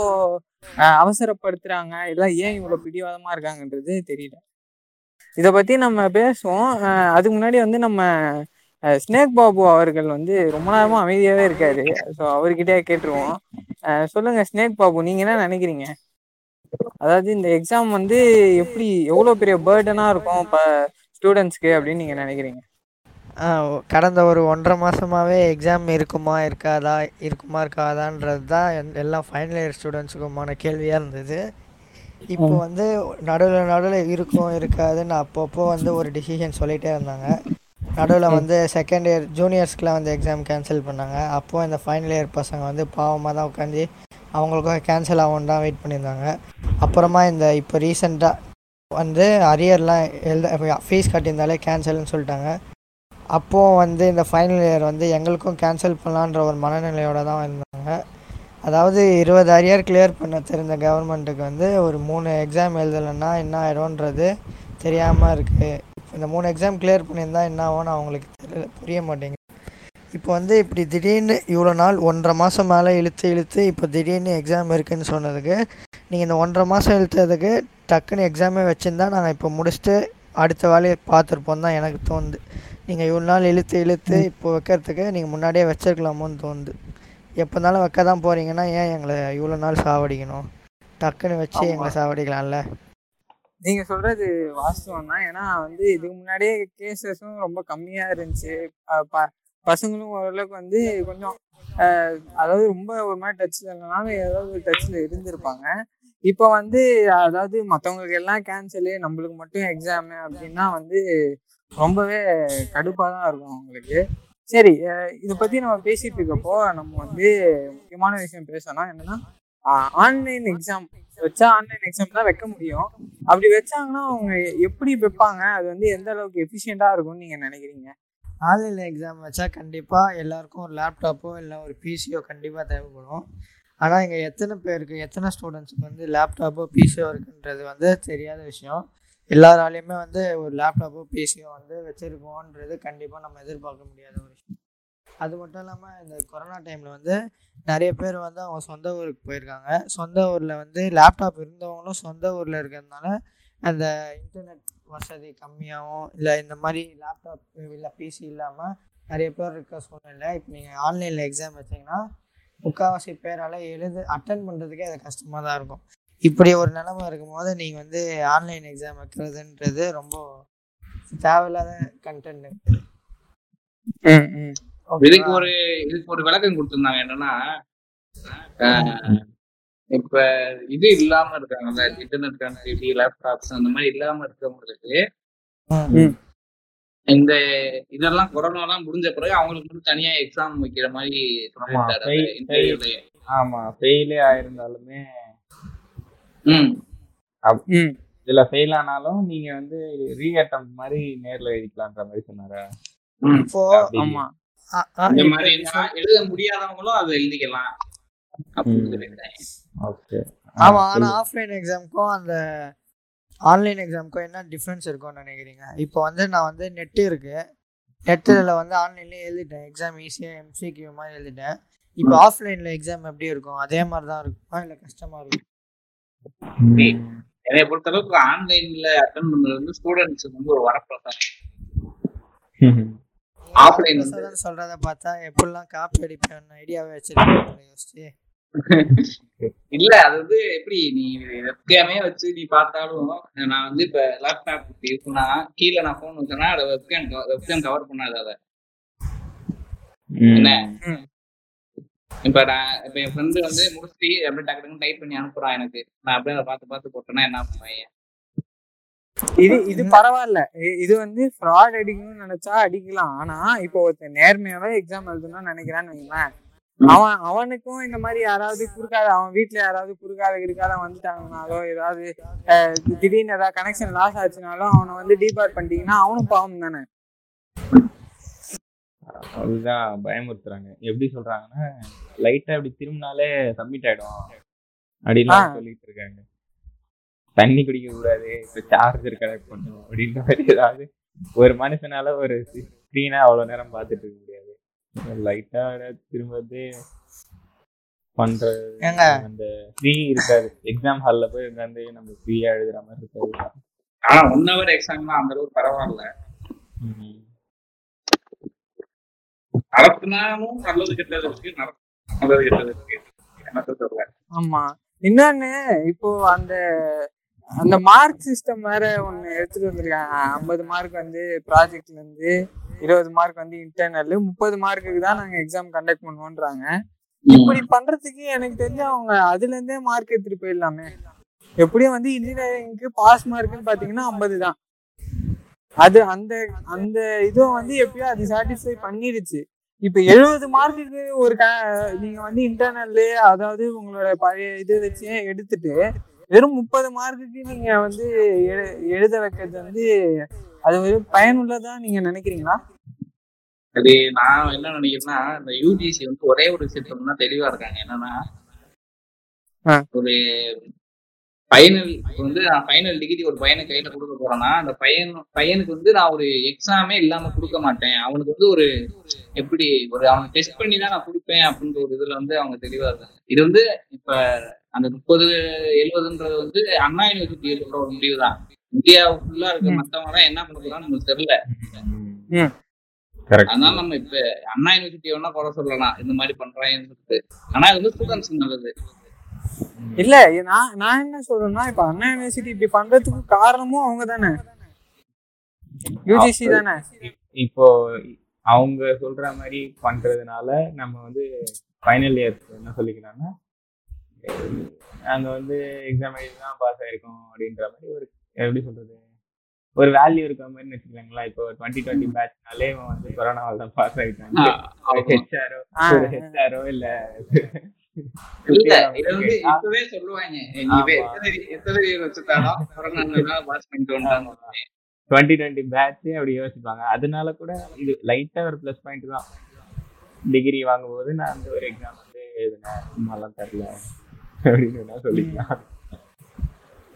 அவசரப்படுத்துறாங்க, எல்லாம் ஏன் இவ்வளோ பிடிவாதமா இருக்காங்கன்றது தெரியல. இதை பற்றி நம்ம பேசுவோம். அதுக்கு முன்னாடி வந்து நம்ம ஸ்னேக் பாபு அவர்கள் வந்து ரொம்ப நேரமாக அமைதியாகவே இருக்காரு. ஸோ அவர்கிட்டயே கேட்டுருவோம். சொல்லுங்கள் ஸ்னேக் பாபு, நீங்கள் என்ன நினைக்கிறீங்க? அதாவது இந்த எக்ஸாம் வந்து எப்படி எவ்வளோ பெரிய பேர்டனாக இருக்கும் இப்போ ஸ்டூடெண்ட்ஸ்க்கு அப்படின்னு நீங்கள் நினைக்கிறீங்க? கடந்த ஒரு ஒன்றரை மாதமாகவே எக்ஸாம் இருக்குமா இருக்காதா இருக்குமா இருக்காதான்றது தான் எல்லா ஃபைனல் இயர் ஸ்டூடெண்ட்ஸுக்குமான கேள்வியாக இருந்தது. இப்போ வந்து நடுவில் நடுவில் இருக்கும் இருக்காதுன்னு அப்பப்போ வந்து ஒரு டிசிஷன் சொல்லிகிட்டே இருந்தாங்க. நடுவில் வந்து செகண்ட் இயர் ஜூனியர்ஸ்க்குலாம் வந்து எக்ஸாம் கேன்சல் பண்ணாங்க. அப்போது இந்த ஃபைனல் இயர் பசங்க வந்து பாவமாக தான் உட்காந்து அவங்களுக்கும் கேன்சல் ஆகும் தான் வெயிட் பண்ணியிருந்தாங்க. அப்புறமா இந்த இப்போ ரீசெண்டாக வந்து அரியர்லாம் எழுத ஃபீஸ் கட்டியிருந்தாலே கேன்சல்னு சொல்லிட்டாங்க. அப்போது வந்து இந்த ஃபைனல் இயர் வந்து எங்களுக்கும் கேன்சல் பண்ணலான்ற ஒரு மனநிலையோடு தான் இருந்தாங்க. அதாவது இருபது அரியர் கிளியர் பண்ண தெரிந்த கவர்மெண்ட்டுக்கு வந்து ஒரு மூணு எக்ஸாம் எழுதலைன்னா என்ன ஆகிடும்ன்றது தெரியாமல் இருக்குது. இந்த மூணு எக்ஸாம் கிளியர் பண்ணியிருந்தால் என்ன ஆகும்னு அவங்களுக்கு தெரியல, புரிய மாட்டேங்குது. இப்போ வந்து இப்படி திடீர்னு இவ்வளோ நாள் ஒன்றரை மாதம் மேலே இழுத்து இழுத்து இப்போ திடீர்னு எக்ஸாம் இருக்குதுன்னு சொன்னதுக்கு, நீங்கள் இந்த ஒன்றரை மாதம் இழுத்ததுக்கு டக்குன்னு எக்ஸாமே வச்சுருந்தா நாங்கள் இப்போ முடிச்சுட்டு அடுத்த வேலையை பார்த்துருப்போம் தான் எனக்கு தோணுது. நீங்கள் இவ்வளோ நாள் இழுத்து இழுத்து இப்போ வைக்கிறதுக்கு நீங்கள் முன்னாடியே வச்சுருக்கலாமோன்னு தோணுது. எப்போனாலும் வைக்க தான் போகிறீங்கன்னா ஏன் எங்களை இவ்வளோ நாள் சாவடிக்கணும், டக்குன்னு வச்சு எங்களை சாவடிக்கலாம்ல. நீங்கள் சொல்கிறது வாஸ்தவம் தான். ஏன்னா வந்து இதுக்கு முன்னாடியே கேசஸும் ரொம்ப கம்மியாக இருந்துச்சு. ப பசங்களும் ஓரளவுக்கு வந்து கொஞ்சம் அதாவது ரொம்ப ஒரு மாதிரி டச்சில் இல்லைனாலும் ஏதாவது ஒரு டச்சில் இருந்திருப்பாங்க. இப்போ வந்து அதாவது மற்றவங்களுக்கு எல்லாம் கேன்சலு, நம்மளுக்கு மட்டும் எக்ஸாமு அப்படின்னா வந்து ரொம்பவே கடுப்பாக தான் இருக்கும் அவங்களுக்கு. சரி, இதை பற்றி நம்ம பேசிகிட்டு இருக்கப்போ நம்ம வந்து முக்கியமான விஷயம் பேசணும். என்னென்னா, ஆன்லைன் எக்ஸாம் வச்சா ஆன்லைன் எக்ஸாம் தான் வைக்க முடியும். அப்படி வச்சாங்கன்னா அவங்க எப்படி வைப்பாங்க, அது வந்து எந்த அளவுக்கு எஃபிஷியண்டாக இருக்கும்னு நீங்கள் நினைக்கிறீங்க? ஆன்லைன் எக்ஸாம் வச்சா கண்டிப்பாக எல்லாருக்கும் ஒரு லேப்டாப்போ இல்லை ஒரு பிசியோ கண்டிப்பாக தேவைப்படும். ஆனால் இங்கே எத்தனை பேருக்கு, எத்தனை ஸ்டூடெண்ட்ஸுக்கு வந்து லேப்டாப்போ பிசியோ இருக்குன்றது வந்து தெரியாத விஷயம். எல்லாராலையுமே வந்து ஒரு லேப்டாப்போ பிசியோ வந்து வச்சுருக்கோன்றது கண்டிப்பாக நம்ம எதிர்பார்க்க முடியாத ஒரு விஷயம். அது மட்டும் இல்லாமல் இந்த கொரோனா டைமில் வந்து நிறைய பேர் வந்து அவங்க சொந்த ஊருக்கு போயிருக்காங்க. சொந்த ஊரில் வந்து லேப்டாப் இருந்தவங்களும் சொந்த ஊரில் இருக்கிறதுனால அந்த இன்டர்நெட் வசதி கம்மியாகவும் இல்லை இந்த மாதிரி லேப்டாப் இல்லை பிசி இல்லாமல் நிறைய பேர் இருக்க சூழ்நிலை. இப்போ நீங்கள் ஆன்லைனில் எக்ஸாம் வச்சிங்கன்னா முக்கால்வாசி பேரால் எழுது அட்டன் பண்ணுறதுக்கே அது கஷ்டமாக தான் இருக்கும். இப்படி ஒரு நிலைமை இருக்கும்போது நீங்கள் வந்து ஆன்லைன் எக்ஸாம் வைக்கிறதுன்றது ரொம்ப தேவையில்லாத கண்டென்ட். இதுக்கு ஒரு இதுக்கு ஒரு விளக்கம் கொடுத்துருந்தாங்க. என்னன்னா, இப்ப இது இல்லாம இருக்காங்கல்ல, இன்டர்நெட் கனெக்டிவிட்டி, லேப்டாப்ஸ் அந்த மாதிரி இல்லாம இருக்கவங்களுக்கு இந்த இதெல்லாம் கொரோனா எல்லாம் முடிஞ்ச பிறகு அவங்களுக்கு வந்து தனியா எக்ஸாம் வைக்கிற மாதிரி சொல்லிட்டாரு. ஆமா, ஃபெயிலே ஆயிருந்தாலுமே இதுல ஃபெயில் ஆனாலும் நீங்க வந்து ரீ அட்டெம்ப்ட் மாதிரி நேர்ல எழுதிக்கலான்ற மாதிரி சொன்னாரு. இப்போ ஆமா, இந்த மாதிரி எழுத முடியாதவங்களும் அதை எழுதிக்கலாம். ஆமா, ஆனா ஆஃப்லைன் எக்ஸாமுக்கும் அந்த ஆன்லைன் எக்ஸாமுக்கும் என்ன டிஃப்ரென்ஸ் இருக்கும்னு நினைக்கிறீங்க? இப்போ வந்து நான் வந்து நெட்டு இருக்கு, நெட்டுல வந்து ஆன்லைன்ல எழுதிட்டேன் எக்ஸாம், ஈஸியா எம்சிக்யூ மாதிரி எழுதிட்டேன். இப்போ ஆஃப்லைன்ல எக்ஸாம் எப்படி இருக்கும், அதே மாதிரி தான் இருக்குமா இல்லை கஷ்டமா இருக்கும்? என்னை பொறுத்த அளவுக்கு ஆன்லைன்ல அட்டெண்ட் பண்றது வந்து ஸ்டூடெண்ட்ஸுக்கு வந்து ஒரு வரப்பிரசாதம். ஆஃப்லைன் சொல்றத பார்த்தா எப்படிலாம் காப்பி அடிப்பேன்னு ஐடியாவே வச்சிருக்கேன். இல்ல, அது வந்து எப்படி நீ வெப்கேமே வச்சு நீ பார்த்தாலும், நான் வந்து இப்ப லேப்டாப் இருக்குன்னா கீழே நான் போன் வச்சேன்னா அதை வெப்கேம் வெப்கேம் கவர் பண்ணாது. அதை என்ன இப்ப நான் இப்ப என் ஃப்ரெண்டு வந்து முடிச்சு அப்படியே டக்கு டக்குன்னு டைப் பண்ணி அனுப்புறான் எனக்கு, நான் அப்படியே அதை பார்த்து பார்த்து போட்டேன்னா என்ன பண்ணுவேன்? இது இது பரவாயில்ல, இது வந்து ஃப்ராட் அடிக்கணும்னு நினைச்சா அடிக்கலாம். ஆனா இப்போ ஒருத்தர் நேர்மையாவே எக்ஸாம் எழுதணும்னு நினைக்கிறான்னு வைங்களேன், அவன் அவனுக்கும் இந்த மாதிரி யாராவது குறுக்காத, அவன் வீட்டுல யாராவது குறுக்காத இருக்காத வந்துட்டாங்கனாலோ, ஏதாவது திடீர்னு ஏதாவது கனெக்ஷன் லாஸ் ஆச்சுனாலும் அவனை வந்து டீபார் பண்ணிட்டீங்கன்னா அவனும் பாவம் தானே. அதுதான் பயமுறுத்துறாங்க. எப்படி சொல்றாங்கன்னா, லைட்டா அப்படி திரும்பினாலே சப்மிட் ஆயிடும் அப்படிலாம் சொல்லிட்டு இருக்காங்க. தண்ணி குடிக்க கூடாது, இப்போ சார்ஜர் கனெக்ட் பண்ணும் அப்படின்ற மாதிரி ஏதாவது. ஒரு மனுஷனால ஒரு ஸ்க்ரீனை அவ்வளோ நேரம் பார்த்துட்டு இருக்க முடியாது. லைட்டாக திரும்பது பண்றது அந்த ஃப்ரீ இருக்காது. எக்ஸாம் ஹாலில் போய் உட்காந்து நம்ம ஃப்ரீயா எழுதுற மாதிரி இருக்காது. ஆனா ஒன் ஹவர் எக்ஸாம் தான் அந்த அளவுக்கு பரவாயில்ல. நடத்தினாலும் நல்லது கெட்டது இருக்கு, நல்லது கெட்டது இருக்கு. எனக்கு தெரியல. ஆமா, இன்னொன்னு இப்போ அந்த அந்த மார்க் சிஸ்டம் வேற ஒண்ணு எடுத்துட்டு வந்திருக்காங்க. ஐம்பது மார்க் வந்து ப்ராஜெக்ட்ல இருந்து, இருபது மார்க் வந்து இன்டர்னல், முப்பது மார்க்குக்கு தான் நாங்க எக்ஸாம் கண்டக்ட் பண்ணுவோன்றாங்க. இப்படி பண்றதுக்கு எனக்கு தெரிஞ்ச அவங்க அதுல இருந்தே மார்க் எடுத்துட்டு போயிடலாமே. எப்படியும் வந்து இன்ஜினியரிங்க்கு பாஸ் மார்க்குன்னு பாத்தீங்கன்னா ஐம்பது தான். அது அந்த அந்த இதுவும் வந்து எப்படியோ அது சாட்டிஸ்ஃபை பண்ணிருச்சு. இப்ப எழுபது மார்க்குக்கு ஒரு க நீங்க வந்து இன்டர்னல்லு, அதாவது உங்களோட பழைய இது வச்சு எடுத்துட்டு வெறும் முப்பது மார்க்குக்கு நீங்க வந்து எழுத வைக்கிறது வந்து அது ஒரு பயனுள்ளதா நீங்க நினைக்கிறீங்களா? அது நான் என்ன நினைக்கிறேன்னா, இந்த யூஜிசி வந்து ஒரே ஒரு விஷயத்துல தான் தெளிவா இருக்காங்க. என்னன்னா, ஒரு பைனல் வந்து நான் பைனல் டிகிரி ஒரு பையனுக்கு கையில கொடுக்க போறேன்னா, அந்த பையன் பையனுக்கு வந்து நான் ஒரு எக்ஸாமே இல்லாம கொடுக்க மாட்டேன். அவனுக்கு வந்து ஒரு எப்படி ஒரு அவனை டெஸ்ட் பண்ணி தான் நான் கொடுப்பேன் அப்படின்ற ஒரு இதுல வந்து அவங்க தெளிவா இருக்காங்க. இது வந்து இப்ப அந்த முப்பது எழுபதுன்றது வந்து அண்ணா யூனிவர்சிட்டியில கூட ஒரு முடிவு தான். இந்தியாவுக்குள்ள இருக்க மத்தவங்க தான் என்ன பண்ணுறதுதான் நம்மளுக்கு தெரியல. அதனால நம்ம இப்ப அண்ணா யூனிவர்சிட்டி ஒன்னா குறை சொல்லலாம் இந்த மாதிரி பண்றாங்கன்னு சொல்லிட்டு. ஆனா இது வந்து ஸ்டூடெண்ட்ஸ் நல்லது இல்ல. நான் நான் என்ன சொல்றேன்னா, இப்ப அண்ணா யூனிவர்சிட்டி இப்படி பண்றதுக்கு காரணமும் அவங்க தானே, யூஜிசி தானே. இப்போ அவங்க சொல்ற மாதிரி பண்றதுனால நம்ம வந்து ஃபைனல் இயர் என்ன சொல்லிக்கலாம்னா, நாங்கள் வந்து எக்ஸாம் எழுதினா பாஸ் ஆகிருக்கோம் அப்படின்ற மாதிரி ஒரு எப்படி சொல்கிறது ஒரு வேல்யூ இருக்கிற மாதிரி வச்சுக்கலாங்களா. இப்போ டுவெண்ட்டி டுவெண்ட்டி பேட்ச்னாலே இவன் வந்து கொரோனாவால் தான் பாஸ் ஆகிட்டாங்க. ஹெச்ஆரோ ஹெச்ஆரோ இல்லை டுவெண்ட்டி டுவெண்ட்டி பேட்சே அப்படி யோசிப்பாங்க. அதனால கூட இது லைட்டாக ஒரு ப்ளஸ் பாயிண்ட் தான். டிகிரி வாங்கும்போது நான் வந்து ஒரு எக்ஸாம் வந்து எதுனா சும்மாலாம் தரல அப்படின்னு சொல்லிக்கலாம்.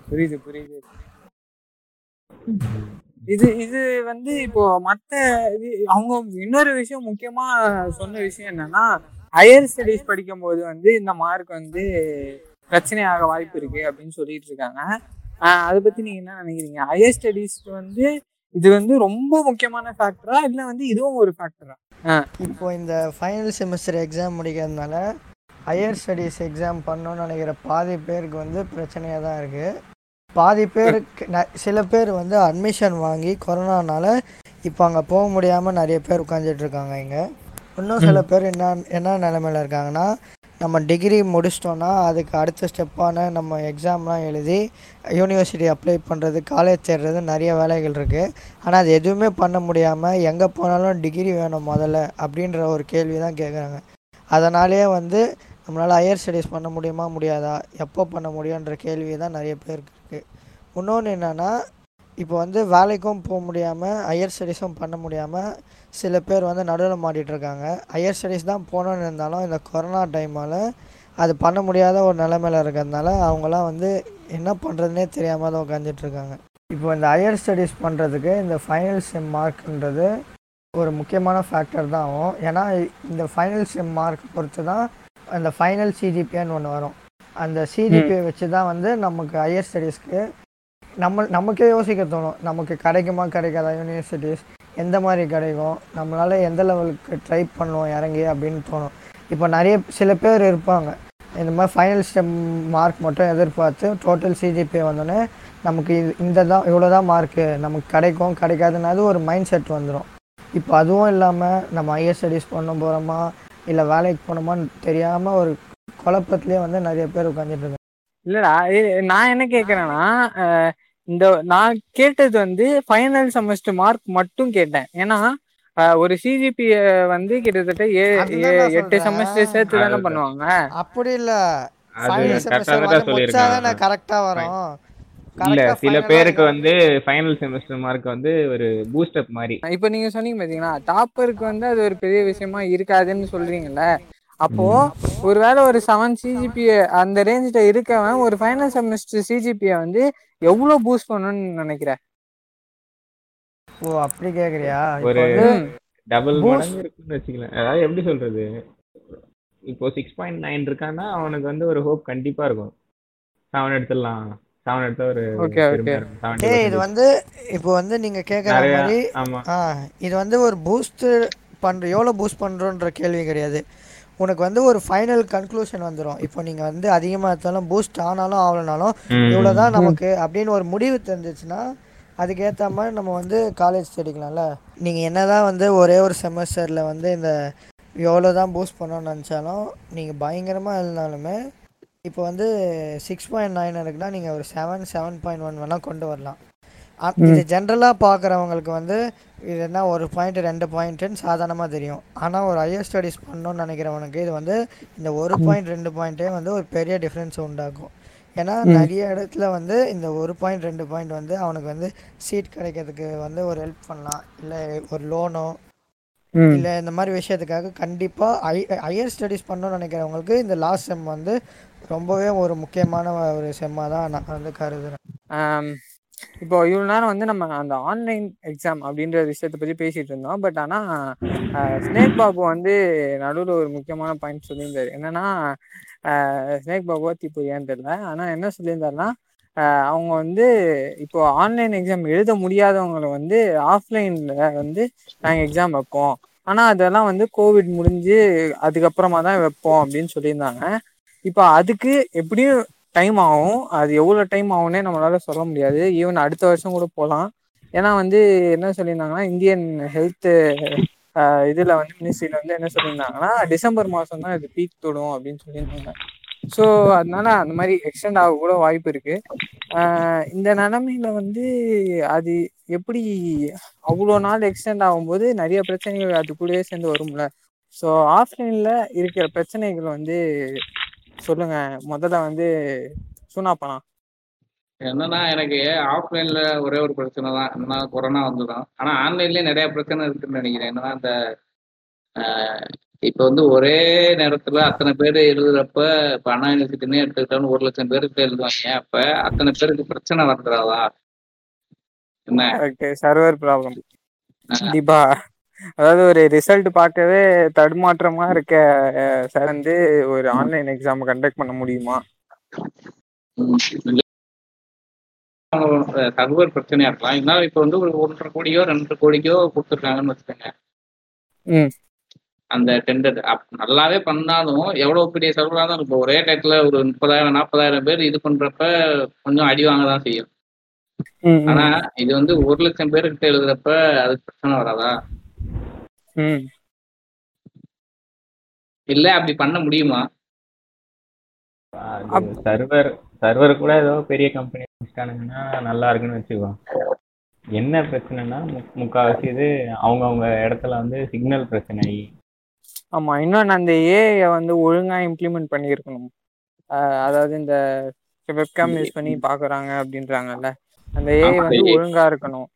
புரியுது புரியுது. இது இது வந்து இப்போ மற்ற அவங்க இன்னொரு விஷயம் முக்கியமா சொன்ன விஷயம் என்னன்னா, ஹையர் ஸ்டடீஸ் படிக்கும் போது வந்து இந்த மார்க் வந்து பிரச்சனையாக வாய்ப்பு இருக்கு அப்படின்னு சொல்லிட்டு இருக்காங்க. ஆஹ் அதை பத்தி நீங்க என்ன நினைக்கிறீங்க? ஹையர் ஸ்டடீஸ்க்கு வந்து இது வந்து ரொம்ப முக்கியமான ஃபேக்டரா இல்லை வந்து இதுவும் ஒரு ஃபேக்டரா? இப்போ இந்த ஃபைனல் செமஸ்டர் எக்ஸாம் முடிக்கிறதுனால ஹையர் ஸ்டடீஸ் எக்ஸாம் பண்ணணும்னு நினைக்கிற பாதி பேருக்கு வந்து பிரச்சனையாக தான் இருக்குது. பாதி பேருக்கு ந சில பேர் வந்து அட்மிஷன் வாங்கி கொரோனானால இப்போ அங்கே போக முடியாமல் நிறைய பேர் உட்காந்துட்ருக்காங்க. இங்கே இன்னும் சில பேர் என்ன என்ன நிலைமையில் இருக்காங்கன்னா, நம்ம டிகிரி முடிச்சிட்டோன்னா அதுக்கு அடுத்த ஸ்டெப்பான நம்ம எக்ஸாம்லாம் எழுதி யூனிவர்சிட்டி அப்ளை பண்ணுறது, காலேஜ் சேர்றது, நிறைய வேலைகள் இருக்குது. ஆனால் அது எதுவுமே பண்ண முடியாமல் எங்கே போனாலும் டிகிரி வேணும் முதல்ல அப்படின்ற ஒரு கேள்வி தான் கேட்குறாங்க. அதனாலேயே வந்து நம்மளால் ஹையர் ஸ்டடீஸ் பண்ண முடியுமா முடியாதா, எப்போ பண்ண முடியுன்ற கேள்வி தான் நிறைய பேருக்கு இருக்குது. இன்னொன்று என்னென்னா, இப்போ வந்து வேலைக்கும் போக முடியாமல் ஹையர் ஸ்டடீஸும் பண்ண முடியாமல் சில பேர் வந்து நடுவில் மாட்டிகிட்ருக்காங்க. ஹையர் ஸ்டடீஸ் தான் போகணுன்னு இருந்தாலும் இந்த கொரோனா டைமால் அது பண்ண முடியாத ஒரு நிலைமையில் இருக்கிறதுனால அவங்களாம் வந்து என்ன பண்ணுறதுனே தெரியாமல் தான் உட்காந்துட்ருக்காங்க. இப்போ இந்த ஹையர் ஸ்டடீஸ் பண்ணுறதுக்கு இந்த ஃபைனல் செம் மார்க்குன்றது ஒரு முக்கியமான ஃபேக்டர் தான் ஆகும். ஏன்னா இந்த ஃபைனல் செம் மார்க் பொறுத்து தான் அந்த ஃபைனல் சிஜிபிஏன்னு ஒன்று வரும். அந்த சிஜிபியை வச்சு தான் வந்து நமக்கு ஹையர் ஸ்டடீஸ்க்கு நம்ம நமக்கே யோசிக்க தோணும், நமக்கு கிடைக்குமா கிடைக்காதா, யூனிவர்சிட்டிஸ் எந்த மாதிரி கிடைக்கும், நம்மளால் எந்த லெவலுக்கு ட்ரை பண்ணுவோம் இறங்கி அப்படின்னு தோணும். இப்போ நிறைய சில பேர் இருப்பாங்க இந்த மாதிரி ஃபைனல் ஸ்டெம் மார்க் மட்டும் எதிர்பார்த்து டோட்டல் சிஜிபிஏ வந்தோடனே நமக்கு இது இந்த தான் இவ்வளோ தான் மார்க்கு நமக்கு கிடைக்கும் கிடைக்காதுன்னாது ஒரு மைண்ட் செட் வந்துடும். இப்போ அதுவும் இல்லாமல் நம்ம ஹையர் ஸ்டடீஸ் பண்ண போகிறோமா இல்லை வேலைக்கு போனோமான்னு தெரியாமல் ஒரு குழப்பத்துலேயே வந்து நிறைய பேர் உட்காந்துட்டு இருக்காங்க. இல்லைடா, நான் என்ன கேட்குறேன்னா, இந்த நான் கேட்டது வந்து ஃபைனல் செமஸ்டர் மார்க் மட்டும் கேட்டேன். ஏன்னா ஒரு சிஜிபியை வந்து கிட்டத்தட்ட ஏ எட்டு செமஸ்டர் சேர்த்து தானே பண்ணுவாங்க. அப்படி இல்லை, ஃபைனல் செமஸ்டர் கரெக்டாக வரும். இல்ல சில பேருக்கு வந்து ஃபைனல் செமஸ்டர் மார்க் வந்து ஒரு பூஸ்ட் அப் மாதிரி. இப்போ நீங்க சொன்னீங்க பாத்தீங்கன்னா டாப்பருக்கு வந்து அது ஒரு பெரிய விஷயமா இருக்காதுன்னு சொல்றீங்கல்ல. அப்போ ஒருவேளை ஒரு செவன் சிஜிபிஏ அந்த ரேஞ்சில இருக்கவன் ஒரு ஃபைனல் செமஸ்டர் சிஜிபிஏ வந்து எவ்வளவு பூஸ்ட் பண்ணணும்னு நினைக்கிற? ஓ அப்படி கேக்குறியா? ஒரு டபுள் மடங்கு இருக்குன்னு வெச்சுக்கலாம். அதாவது எப்படி சொல்றது, இப்போ சிக்ஸ் பாயிண்ட் நைன் இருக்கானா அவனுக்கு வந்து ஒரு ஹோப் கண்டிப்பா இருக்கும், செவன் எடுத்துடலாம். இது வந்து இப்போ வந்து நீங்க கேக்குற மாதிரி இது வந்து ஒரு பூஸ்ட் பண்ற எவ்வளவு பூஸ்ட் பண்றோன்ற கேள்வி கிடையாது. உனக்கு வந்து ஒரு ஃபைனல் கன்க்ளூஷன் வந்துடும். இப்போ நீங்க வந்து அதிகமா இருந்தாலும் பூஸ்ட் ஆனாலும் ஆகலனாலும் இவ்வளவுதான் நமக்கு அப்படின்னு ஒரு முடிவு தெரிஞ்சிச்சுன்னா அதுக்கேற்ற மாதிரி நம்ம வந்து காலேஜ் படிக்கலாம்ல. நீங்க என்னதான் வந்து ஒரே ஒரு செமஸ்டர்ல வந்து இந்த எவ்வளவுதான் பூஸ்ட் பண்ணணும்னு நினைச்சாலும் நீங்க பயங்கரமா எழுதினாலுமே இப்போ வந்து சிக்ஸ் பாயிண்ட் நைன் இருக்குன்னா நீங்கள் ஒரு செவன் செவன் பாயிண்ட் ஒன் வேணால் கொண்டு வரலாம். இது ஜென்ரலாக பார்க்குறவங்களுக்கு வந்து இது என்ன ஒரு பாயிண்ட் ரெண்டு பாயிண்ட்டுன்னு சாதாரணமாக தெரியும். ஆனால் ஒரு ஹையர் ஸ்டடீஸ் பண்ணணும்னு நினைக்கிறவனுக்கு இது வந்து இந்த ஒரு பாயிண்ட் ரெண்டு பாயிண்ட்டே வந்து ஒரு பெரிய டிஃப்ரென்ஸ் உண்டாக்கும். ஏன்னா நிறைய இடத்துல வந்து இந்த ஒரு பாயிண்ட் ரெண்டு பாயிண்ட் வந்து அவனுக்கு வந்து சீட் கிடைக்கிறதுக்கு வந்து ஒரு ஹெல்ப் பண்ணலாம், இல்லை ஒரு லோனோ இல்லை இந்த மாதிரி விஷயத்துக்காக. கண்டிப்பாக ஹை ஹையர் ஸ்டடீஸ் பண்ணணும்னு நினைக்கிறவங்களுக்கு இந்த லாஸ்ட் செம் வந்து ரொம்பவே ஒரு முக்கியமான ஒரு செம்மா தான் நான் வந்து கருதுறேன். இப்போ இவ்வளோ நேரம் வந்து நம்ம அந்த ஆன்லைன் எக்ஸாம் அப்படின்ற விஷயத்தை பற்றி பேசிகிட்டு இருந்தோம். பட் ஆனால் ஸ்னேக் பாபு வந்து நடுவில் ஒரு முக்கியமான பாயிண்ட் சொல்லியிருந்தார். என்னன்னா ஸ்னேக் பாபுவா தீபுரியான்னு தெரியல, ஆனால் என்ன சொல்லியிருந்தாருன்னா அவங்க வந்து இப்போ ஆன்லைன் எக்ஸாம் எழுத முடியாதவங்களை வந்து ஆஃப்லைனில் வந்து நாங்கள் எக்ஸாம் வைப்போம், ஆனால் அதெல்லாம் வந்து கோவிட் முடிஞ்சு அதுக்கப்புறமா தான் வைப்போம் அப்படின்னு சொல்லியிருந்தாங்க. இப்போ அதுக்கு எப்படியும் டைம் ஆகும், அது எவ்வளோ டைம் ஆகும்னே நம்மளால் சொல்ல முடியாது. ஈவன் அடுத்த வருஷம் கூட போகலாம். ஏன்னா வந்து என்ன சொல்லியிருந்தாங்கன்னா இந்தியன் ஹெல்த்து இதில் வந்து மினிஸ்ட்ரியில் வந்து என்ன சொல்லியிருந்தாங்கன்னா டிசம்பர் மாதம் தான் இது பீக் தொடும் அப்படின்னு சொல்லியிருந்தாங்க. ஸோ அதனால அந்த மாதிரி எக்ஸ்டெண்ட் ஆக கூட வாய்ப்பு இருக்கு. இந்த நிலைமையில வந்து அது எப்படி அவ்வளோ நாள் எக்ஸ்டெண்ட் ஆகும்போது நிறைய பிரச்சனைகள் அது கூடவே சேர்ந்து வரும்ல. ஸோ ஆஃப்லைன்ல இருக்கிற பிரச்சனைகள் வந்து சொல்லுங்க. முதல்ல வந்து சூனாப்பனா என்னன்னா, எனக்கு ஆஃப்லைன்ல ஒரே ஒரு பிரச்சனை தான் என்னன்னா கொரோனா வந்துடும். ஆனா ஆன்லைன்லயே நிறைய பிரச்சனை இருக்குன்னு நினைக்கிறேன். என்னன்னா இந்த இப்ப வந்து ஒரே நேரத்துல அத்தனை பேர் எழுதுறப்ப இப்ப அண்ணா யூனிவர்சிட்டின்னு எடுத்துக்கிட்டோன்னு ஒரு லட்சம் பேருக்கு எழுதுவாங்க. அப்ப அத்தனை பேருக்கு பிரச்சனை வந்துடாதா என்ன சர்வர் ப்ராப்ளம் கண்டிப்பா. அதாவது ஒரு ரிசல்ட் பார்க்கவே தடுமாற்றமா இருக்க சார் வந்து ஒரு ஆன்லைன் எக்ஸாம் கண்டக்ட் பண்ண முடியுமா? சர்வர் பிரச்சனையா இருக்கலாம். இருந்தாலும் இப்போ வந்து ஒரு ஒன்றரை கோடியோ ரெண்டு கோடிக்கோ கொடுத்துருக்காங்கன்னு வச்சுக்கோங்க அந்த டெண்டர். நல்லாவே பண்ணாலும் எவ்வளோ பெரிய சர்வராக தான் இப்போ ஒரே டைத்துல ஒரு முப்பதாயிரம் நாற்பதாயிரம் பேர் இது பண்றப்ப கொஞ்சம் அடி வாங்க தான் செய்யும். ஆனா இது வந்து ஒரு லட்சம் பேருக்கிட்ட எழுதுறப்ப அதுக்கு பிரச்சனை வராதா? இல்ல அப்படி பண்ண முடியுமா? சர்வர் சர்வர் கூட ஏதோ பெரிய கம்பெனி வச்சுட்டானுங்கன்னா நல்லா இருக்குன்னு வச்சுக்கோ. என்ன பிரச்சனைனா முக்கால்வாசி இது அவங்க அவங்க இடத்துல வந்து சிக்னல் பிரச்சனை. ஆமா, இன்னொன்னு அந்த ஏஐ வந்து ஒழுங்கா இம்ப்ளிமெண்ட் பண்ணியிருக்கணும். அதாவது இந்த வெப்காம் யூஸ் பண்ணி பாக்குறாங்க அப்படின்றாங்கல்ல, அந்த ஏஐ வந்து ஒழுங்கா இருக்கணும்.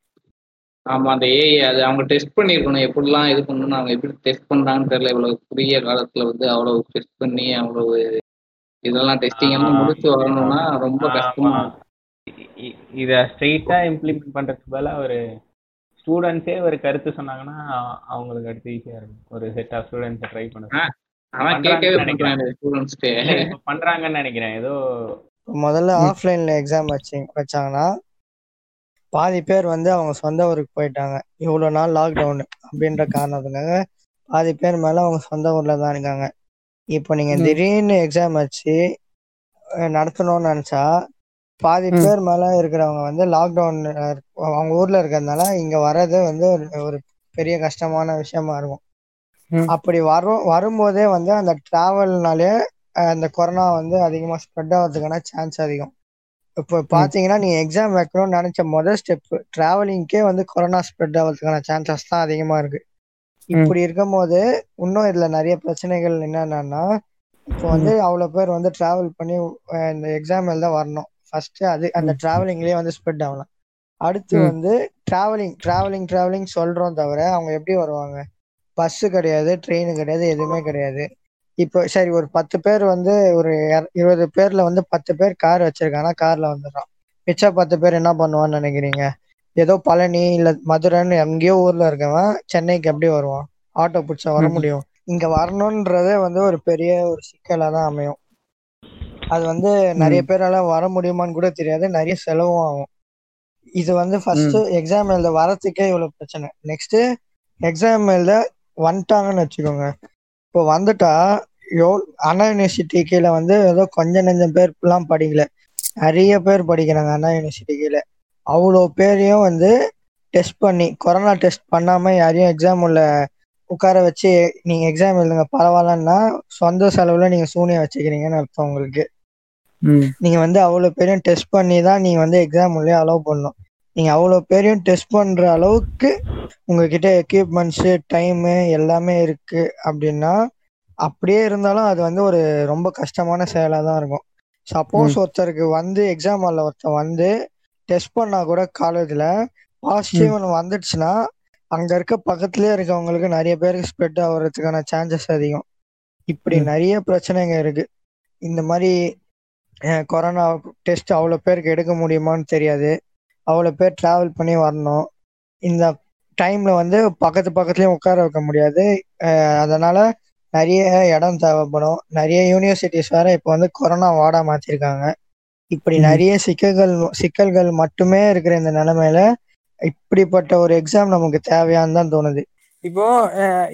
ஆமா, அந்த ஏஐ அது அவங்க டெஸ்ட் பண்ணியிருக்கணும். எப்படிலாம் இது பண்ணணும்னு அவங்க எப்படி டெஸ்ட் பண்றாங்கன்னு தெரியல. இவ்வளவு குறுகிய காலத்துல வந்து அவ்வளவு டெஸ்ட் பண்ணி அவ்வளவு இதெல்லாம் டெஸ்டிங் எல்லாம் முடிச்சு வரணும்னா ரொம்ப கஷ்டமா. இதை ஸ்ட்ரெயிட்டா இம்ப்ளிமெண்ட் பண்றதுக்கு போல ஒரு ஸ்டூடெண்ட்ஸே ஒரு கருத்து சொன்னாங்கன்னா அவங்களுக்கு அடுத்து ஈஸியா இருக்கும். ஒரு செட் ஆஃப் ஸ்டூடெண்ட்ஸை ட்ரை பண்ணுறாங்க பண்றாங்கன்னு நினைக்கிறேன். ஏதோ முதல்ல ஆஃப்லைன்ல எக்ஸாம் வச்சு வச்சாங்கன்னா பாதி பேர் வந்து அவங்க சொந்த ஊருக்கு போயிட்டாங்க. இவ்வளோ நாள் லாக்டவுன் அப்படின்ற காரணத்துக்காக பாதி பேர் மேலே அவங்க சொந்த ஊரில் தான் இருக்காங்க. இப்போ நீங்கள் திடீர்னு எக்ஸாம் வச்சு நடத்தணும்னு நினச்சா பாதி பேர் மேலே இருக்கிறவங்க வந்து லாக்டவுன் அவங்க ஊரில் இருக்கிறதுனால இங்கே வர்றது வந்து ஒரு பெரிய கஷ்டமான விஷயமா இருக்கும். அப்படி வரும் வரும்போதே வந்து அந்த ட்ராவல்னாலே அந்த கொரோனா வந்து அதிகமாக ஸ்ப்ரெட் ஆகிறதுக்கான சான்ஸ் அதிகம். இப்போ பார்த்தீங்கன்னா நீங்கள் எக்ஸாம் வைக்கணும்னு நினச்ச முதல் ஸ்டெப்பு ட்ராவலிங்கே வந்து கொரோனா ஸ்ப்ரெட் ஆகிறதுக்கான சான்சஸ் தான் அதிகமாக இருக்குது. இப்படி இருக்கும் போது இன்னும் இதில் நிறைய பிரச்சனைகள் என்னென்னா, இப்போ வந்து அவ்வளோ பேர் வந்து ட்ராவல் பண்ணி இந்த எக்ஸாம் எழுத வரணும் ஃபஸ்ட்டு. அது அந்த ட்ராவலிங்லேயே வந்து ஸ்ப்ரெட் ஆகலாம். அடுத்து வந்து ட்ராவலிங் ட்ராவலிங் ட்ராவலிங் சொல்கிறோம் தவிர அவங்க எப்படி வருவாங்க? பஸ்ஸு கிடையாது, ட்ரெயின் கிடையாது, எதுவுமே கிடையாது. இப்போ சரி ஒரு பத்து பேர் வந்து ஒரு இருபது பேர்ல வந்து பத்து பேர் கார் வச்சிருக்காங்கன்னா கார்ல வந்துடுறான். மிச்சம் பத்து பேர் என்ன பண்ணுவான்னு நினைக்கிறீங்க? ஏதோ பழனி இல்ல மதுரைன்னு எங்கேயோ ஊர்ல இருக்கவன் சென்னைக்கு எப்படி வருவான்? ஆட்டோ பிடிச்சா வர முடியும். இங்க வரணும்ன்றதே வந்து ஒரு பெரிய ஒரு சிக்கலா தான் அமையும். அது வந்து நிறைய பேரால வர முடியுமான்னு கூட தெரியாது. நிறைய செலவும் ஆகும். இது வந்து ஃபர்ஸ்ட் எக்ஸாம் எழுத வரத்துக்கே இவ்வளவு பிரச்சனை. நெக்ஸ்ட் எக்ஸாம் எழுத வந்துட்டாங்கன்னு வச்சுக்கோங்க. இப்போ வந்துட்டா யோ அண்ணா யூனிவர்சிட்டி கீழே வந்து ஏதோ கொஞ்சம் நெஞ்சம் பேர் எல்லாம் படிக்கல, நிறைய பேர் படிக்கிறாங்க அண்ணா யூனிவர்சிட்டி கீழே. அவ்வளோ பேரையும் வந்து டெஸ்ட் பண்ணி கொரோனா டெஸ்ட் பண்ணாமல் யாரையும் எக்ஸாம் உள்ள உட்கார வச்சு நீங்கள் எக்ஸாம் எழுதுங்க பரவாயில்லன்னா சொந்த செலவில் நீங்கள் சூனியம் வச்சுக்கிறீங்கன்னு அர்த்தம். உங்களுக்கு நீங்கள் வந்து அவ்வளோ பேரையும் டெஸ்ட் பண்ணி தான் நீங்கள் வந்து எக்ஸாம் உள்ளே அலோவ் பண்ணணும். நீங்கள் அவ்வளோ பேரையும் டெஸ்ட் பண்ணுற அளவுக்கு உங்ககிட்ட எக்யூப்மெண்ட்ஸு டைமு எல்லாமே இருக்குது அப்படின்னா அப்படியே இருந்தாலும் அது வந்து ஒரு ரொம்ப கஷ்டமான செயலாக தான் இருக்கும். சப்போஸ் ஒருத்தருக்கு வந்து எக்ஸாம் ஹாலில் ஒருத்தர் வந்து டெஸ்ட் பண்ணால் கூட காலேஜில் பாசிட்டிவ்னு வந்துடுச்சுன்னா அங்கே இருக்க பக்கத்துலேயே இருக்கவங்களுக்கு நிறைய பேருக்கு ஸ்ப்ரெட் ஆகிறதுக்கான சான்சஸ் அதிகம். இப்படி நிறைய பிரச்சனைங்க இருக்குது. இந்த மாதிரி கொரோனா டெஸ்ட் அவ்வளோ பேருக்கு எடுக்க முடியுமான்னு தெரியாது. அவ்வளோ பேர் ட்ராவல் பண்ணி வரணும். இந்த டைம்ல வந்து பக்கத்து பக்கத்துலேயும் உட்கார வைக்க முடியாது. அதனால நிறைய இடம் தேவைப்படும். நிறைய யூனிவர்சிட்டிஸ் வேற இப்போ வந்து கொரோனா வார்டா மாற்றிருக்காங்க. இப்படி நிறைய சிக்கல்கள் சிக்கல்கள் மட்டுமே இருக்கிற இந்த நிலைமையில இப்படிப்பட்ட ஒரு எக்ஸாம் நமக்கு தேவையான்னு தான் தோணுது. இப்போ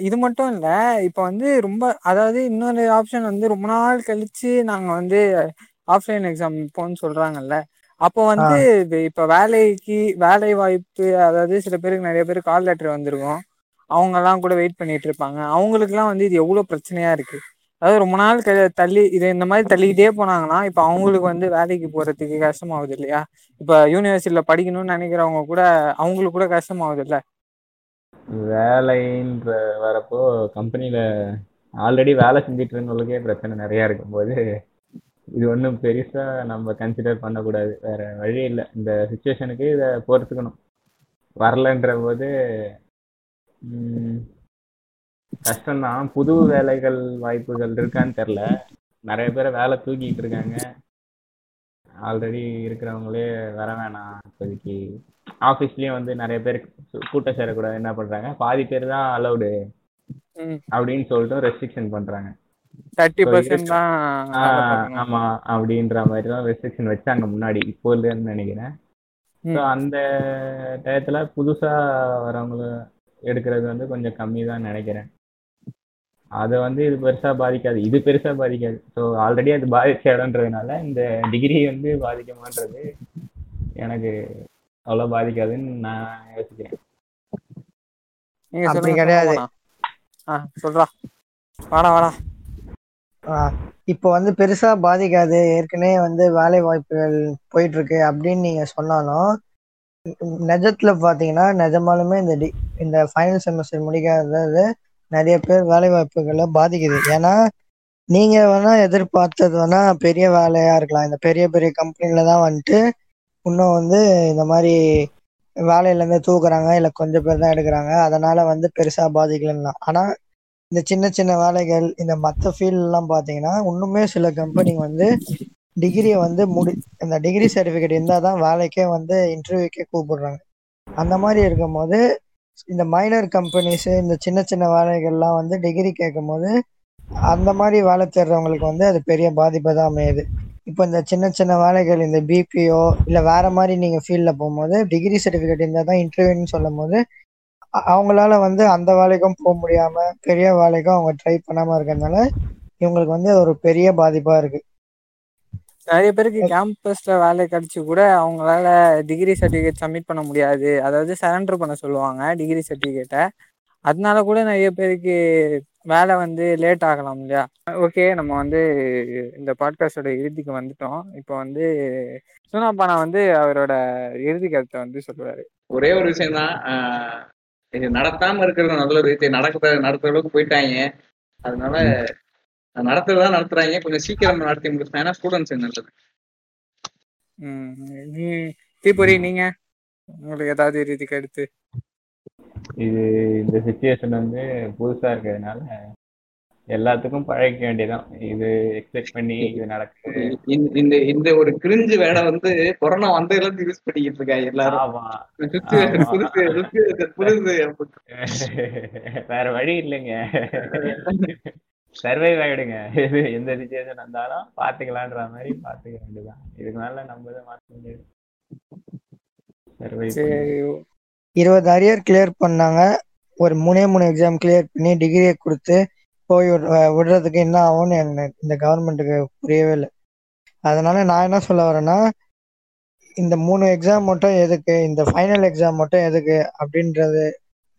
இது மட்டும் இல்லை, இப்போ வந்து ரொம்ப அதாவது இன்னொரு ஆப்ஷன் வந்து ரொம்ப நாள் கழிச்சு நாங்கள் வந்து ஆஃப்லைன் எக்ஸாம் போன்னு சொல்றாங்கல்ல. அப்போ வந்து இப்ப வேலைக்கு வேலை வாய்ப்பு அதாவது சில பேருக்கு நிறைய பேருக்கு கால் லெட்டர் வந்திருக்கும். அவங்க எல்லாம் கூட வெயிட் பண்ணிட்டு இருப்பாங்க. அவங்களுக்கு எல்லாம் வந்து இது எவ்வளவு பிரச்சனையா இருக்கு. அதாவது ரொம்ப நாள் க தள்ளி இது இந்த மாதிரி தள்ளிக்கிட்டே போனாங்கன்னா இப்போ அவங்களுக்கு வந்து வேலைக்கு போகிறதுக்கு கஷ்டமாகுது இல்லையா? இப்போ யூனிவர்சிட்டியில் படிக்கணும்னு நினைக்கிறவங்க கூட அவங்களுக்கு கூட கஷ்டமாகுது இல்லை? வேலைன்ற வரப்போ கம்பெனியில் ஆல்ரெடி வேலை செஞ்சுட்டு இருந்தவங்களுக்கே பிரச்சனை நிறையா இருக்கும்போது இது ஒன்றும் பெருசாக நம்ம கன்சிடர் பண்ணக்கூடாது, வேறு வழி இல்லை. இந்த சுச்சுவேஷனுக்கு இதை பொறுத்துக்கணும். வரலன்ற போது கஷ்டம்தான். புது வேலைகள் வாய்ப்புகள் இருக்கான்னு தெரில. நிறைய பேர் வேலை தூக்கிட்டு இருக்காங்க. ஆல்ரெடி இருக்கிறவங்களே வர வேணாம் இப்போதைக்கு. ஆஃபீஸ்லேயும் வந்து நிறைய பேர் கூட்டம் சேரக்கூடாது என்ன பண்ணுறாங்க, பாதி பேர் தான் அலௌடு அப்படின்னு சொல்லிட்டு ரெஸ்ட்ரிக்ஷன் பண்ணுறாங்க. தேர்ட்டி பர்சன்ட் தான் ஆமாம் அப்படின்ற மாதிரி தான் ரெஸ்ட்ரிக்ஷன் வச்சாங்க முன்னாடி. இப்போ இல்லைன்னு நினைக்கிறேன். ஸோ அந்த டயத்தில் புதுசாக வரவங்கள எடுக்கிறது வந்து கொஞ்சம் கம்மி தான் நினைக்கிறேன். அதை வந்து இது பெருசாக பாதிக்காது, இது பெருசாக பாதிக்காது. ஸோ ஆல்ரெடி அது பாதிச்ச இடம்ன்றதுனால இந்த டிகிரி வந்து பாதிக்குமான்றது எனக்கு அவ்வளோ பாதிக்காதுன்னு நான் யோசிக்கிறேன். அப்படி கிடையாது. ஆ சொல்றா வாடா வாடா. இப்போ வந்து பெருசா பாதிக்காது, ஏற்கனவே வந்து வேலை வாய்ப்புகள் போயிட்டு இருக்கு அப்படின்னு நீங்க சொன்னாலும் நிஜத்துல பாத்தீங்கன்னா நிஜமாலுமே இந்த டி இந்த ஃபைனல் செமஸ்டர் முடிக்காதது நிறைய பேர் வேலை வாய்ப்புகளை பாதிக்குது. ஏன்னா நீங்க வேணா எதிர்பார்த்தது வேணா பெரிய வேலையா இருக்கலாம், இந்த பெரிய பெரிய கம்பெனில தான் வந்துட்டு இன்னும் வந்து இந்த மாதிரி வேலையிலேருந்து தூக்குறாங்க, இல்லை கொஞ்சம் பேர் தான் எடுக்கிறாங்க, அதனால வந்து பெருசா பாதிக்கலன்னா. ஆனா இந்த சின்ன சின்ன வேலைகள் இந்த மற்ற ஃபீல்ட்லாம் பார்த்தீங்கன்னா இன்னுமே சில கம்பெனி வந்து டிகிரியை வந்து முடி இந்த டிகிரி சர்டிஃபிகேட் இருந்தால் தான் வேலைக்கே வந்து இன்டர்வியூக்கே கூப்பிடுறாங்க. அந்த மாதிரி இருக்கும் போது இந்த மைனர் கம்பெனிஸு இந்த சின்ன சின்ன வேலைகள்லாம் வந்து டிகிரி கேட்கும் போது அந்த மாதிரி வேலை தேடுறவங்களுக்கு வந்து அது பெரிய பாதிப்பை தான் அமையுது. இப்போ இந்த சின்ன சின்ன வேலைகள் இந்த பிபிஓ இல்லை வேறு மாதிரி நீங்கள் ஃபீல்டில் போகும்போது டிகிரி சர்டிஃபிகேட் இருந்தால் தான் இன்டர்வியூன்னு சொல்லும் போது அவங்களால வந்து அந்த வேலைக்கும் போக முடியாம பெரிய வேலைக்கும் அவங்க ட்ரை பண்ணாம இருக்கிறதுனால இவங்களுக்கு வந்து ஒரு பெரிய பாதிப்பா இருக்கு. நிறைய பேருக்கு கேம்பஸ்ல வேலை கிடைச்சி கூட அவங்களால டிகிரி சர்டிஃபிகேட் சப்மிட் பண்ண முடியாது, அதாவது சரண்டர் பண்ண சொல்லுவாங்க டிகிரி சர்டிஃபிகேட்டை. அதனால கூட நிறைய பேருக்கு வேலை வந்து லேட் ஆகலாம் இல்லையா? ஓகே, நம்ம வந்து இந்த பாட்காஸ்டோட இறுதிக்கு வந்துட்டோம். இப்போ வந்து சுனாபானா வந்து அவரோட இறுதி கருத்தை வந்து சொல்லுவாரு. ஒரே ஒரு விஷயம் தான், இது நடத்தாம இருக்கிறது நல்லது, இது நடக்க நடத்துற அளவுக்கு போயிட்டாங்க, அதனால நடத்துறதுதான் நடத்துறாங்க, கொஞ்சம் சீக்கிரம் நடத்தி முடிச்சாங்கன்னா ஸ்டூடெண்ட்ஸ் நல்லது. தீபுரி, நீங்க உங்களுக்கு ஏதாவது இறுதிக்கு எடுத்து? இது இந்த சிச்சுவேஷன் வந்து புதுசா இருக்கிறதுனால எல்லாத்துக்கும் பழகிக்க வேண்டியதான். இது எக்ஸ்பெக்ட் பண்ணி இது நடக்குது. இந்த இந்த ஒரு கிரிஞ்சு வேலை வந்து கொரோனா வந்ததுல இருந்து யூஸ் பண்ணிக்கிட்டு இருக்காங்க எல்லாரும். வேற வழி இல்லைங்க, சர்வைவ் ஆயிடுங்க. இது எந்த சிச்சுவேஷன் வந்தாலும் பாத்துக்கலான்ற மாதிரி பாத்துக்க வேண்டியதான். இதனால நம்ம இதை மாற்ற முடியாது. இருபது அரியர் கிளியர் பண்ணாங்க, ஒரு மூணே மூணு எக்ஸாம் கிளியர் பண்ணி டிகிரியை கொடுத்து போய் விடுறதுக்கு என்ன ஆகும்னு எனக்கு இந்த கவர்மெண்ட்டுக்கு புரியவே இல்லை. அதனால நான் என்ன சொல்ல வரேன்னா, இந்த மூணு எக்ஸாம் மட்டும் எதுக்கு, இந்த ஃபைனல் எக்ஸாம் மட்டும் எதுக்கு அப்படின்றது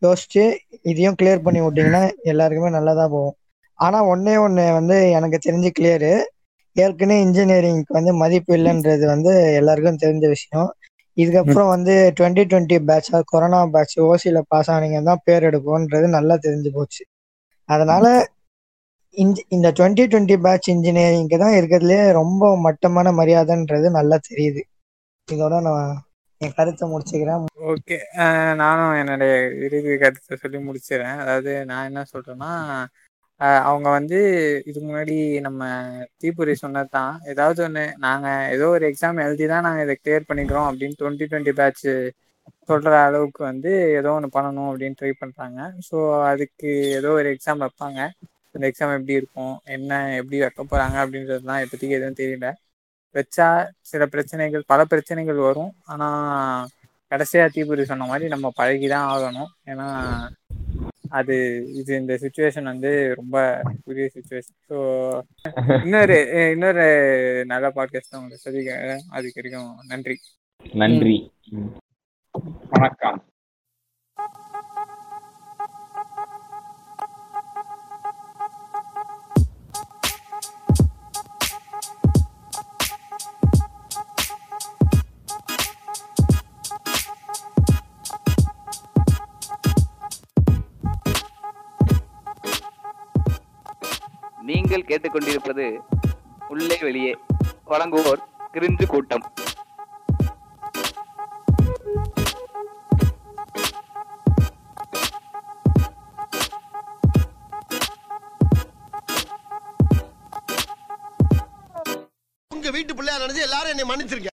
யோசிச்சு இதையும் கிளியர் பண்ணி விட்டிங்கன்னா எல்லாருக்குமே நல்லா தான் போகும். ஆனால் ஒன்றே ஒன்று வந்து எனக்கு தெரிஞ்சு கிளியரு, ஏற்கனவே இன்ஜினியரிங்க்கு வந்து மதிப்பு இல்லைன்றது வந்து எல்லாருக்கும் தெரிஞ்ச விஷயம். இதுக்கப்புறம் வந்து டுவெண்ட்டி டுவெண்ட்டி பேட்சாக கொரோனா பேட்ச் ஓசியில் பாஸ் ஆனீங்கன்னா பேர் எடுக்கும்ன்றது நல்லா தெரிஞ்சு போச்சு. அதனால இன்ஜி இந்த டுவெண்ட்டி டுவெண்ட்டி பேட்ச் இன்ஜினியரிங்க்கு தான் இருக்கிறதுலே ரொம்ப மட்டமான மரியாதைன்றது நல்லா தெரியுது. இதோட நான் என் கருத்தை முடிச்சுக்கிறேன். ஓகே, நானும் என்னுடைய இறுதி கருத்தை சொல்லி முடிச்சிடறேன். அதாவது நான் என்ன சொல்கிறேன்னா, அவங்க வந்து இதுக்கு முன்னாடி நம்ம தீபுரி சொன்னது தான், ஏதாவது ஒன்று நாங்கள் ஏதோ ஒரு எக்ஸாம் எழுதி தான் நாங்கள் இதை கிளியர் பண்ணிக்கிறோம் அப்படின்னு டுவெண்ட்டி டுவெண்ட்டி பேட்ச்சு சொல்கிற அளவுக்கு வந்து ஏதோ ஒன்று பண்ணணும் அப்படின்னு ட்ரை பண்ணுறாங்க. ஸோ அதுக்கு ஏதோ ஒரு எக்ஸாம் வைப்பாங்க. அந்த எக்ஸாம் எப்படி இருக்கும், என்ன எப்படி வைக்க போகிறாங்க அப்படின்றதுலாம் இப்போதைக்கு எதுவும் தெரியல. வச்சா சில பிரச்சனைகள் பல பிரச்சனைகள் வரும். ஆனால் கடைசியாக தீபுரி சொன்ன மாதிரி நம்ம பழகி தான் ஆகணும். ஏன்னா அது இது இந்த சுச்சுவேஷன் வந்து ரொம்ப புதிய சுச்சுவேஷன். ஸோ இன்னொரு இன்னொரு நல்ல பாட்காஸ்ட் தான் உங்களுக்கு சந்திக்கிறேன். அதுக்கு வரைக்கும் நன்றி. நன்றி, வணக்கம். நீங்கள் கேட்டுக்கொண்டிருப்பது உள்ளே வெளியே வழங்குவோர் கிரிஞ்சு கூட்டம். வீட்டு பிள்ளையா நினைச்சு எல்லாரும் என்னை மன்னிச்சிருக்க.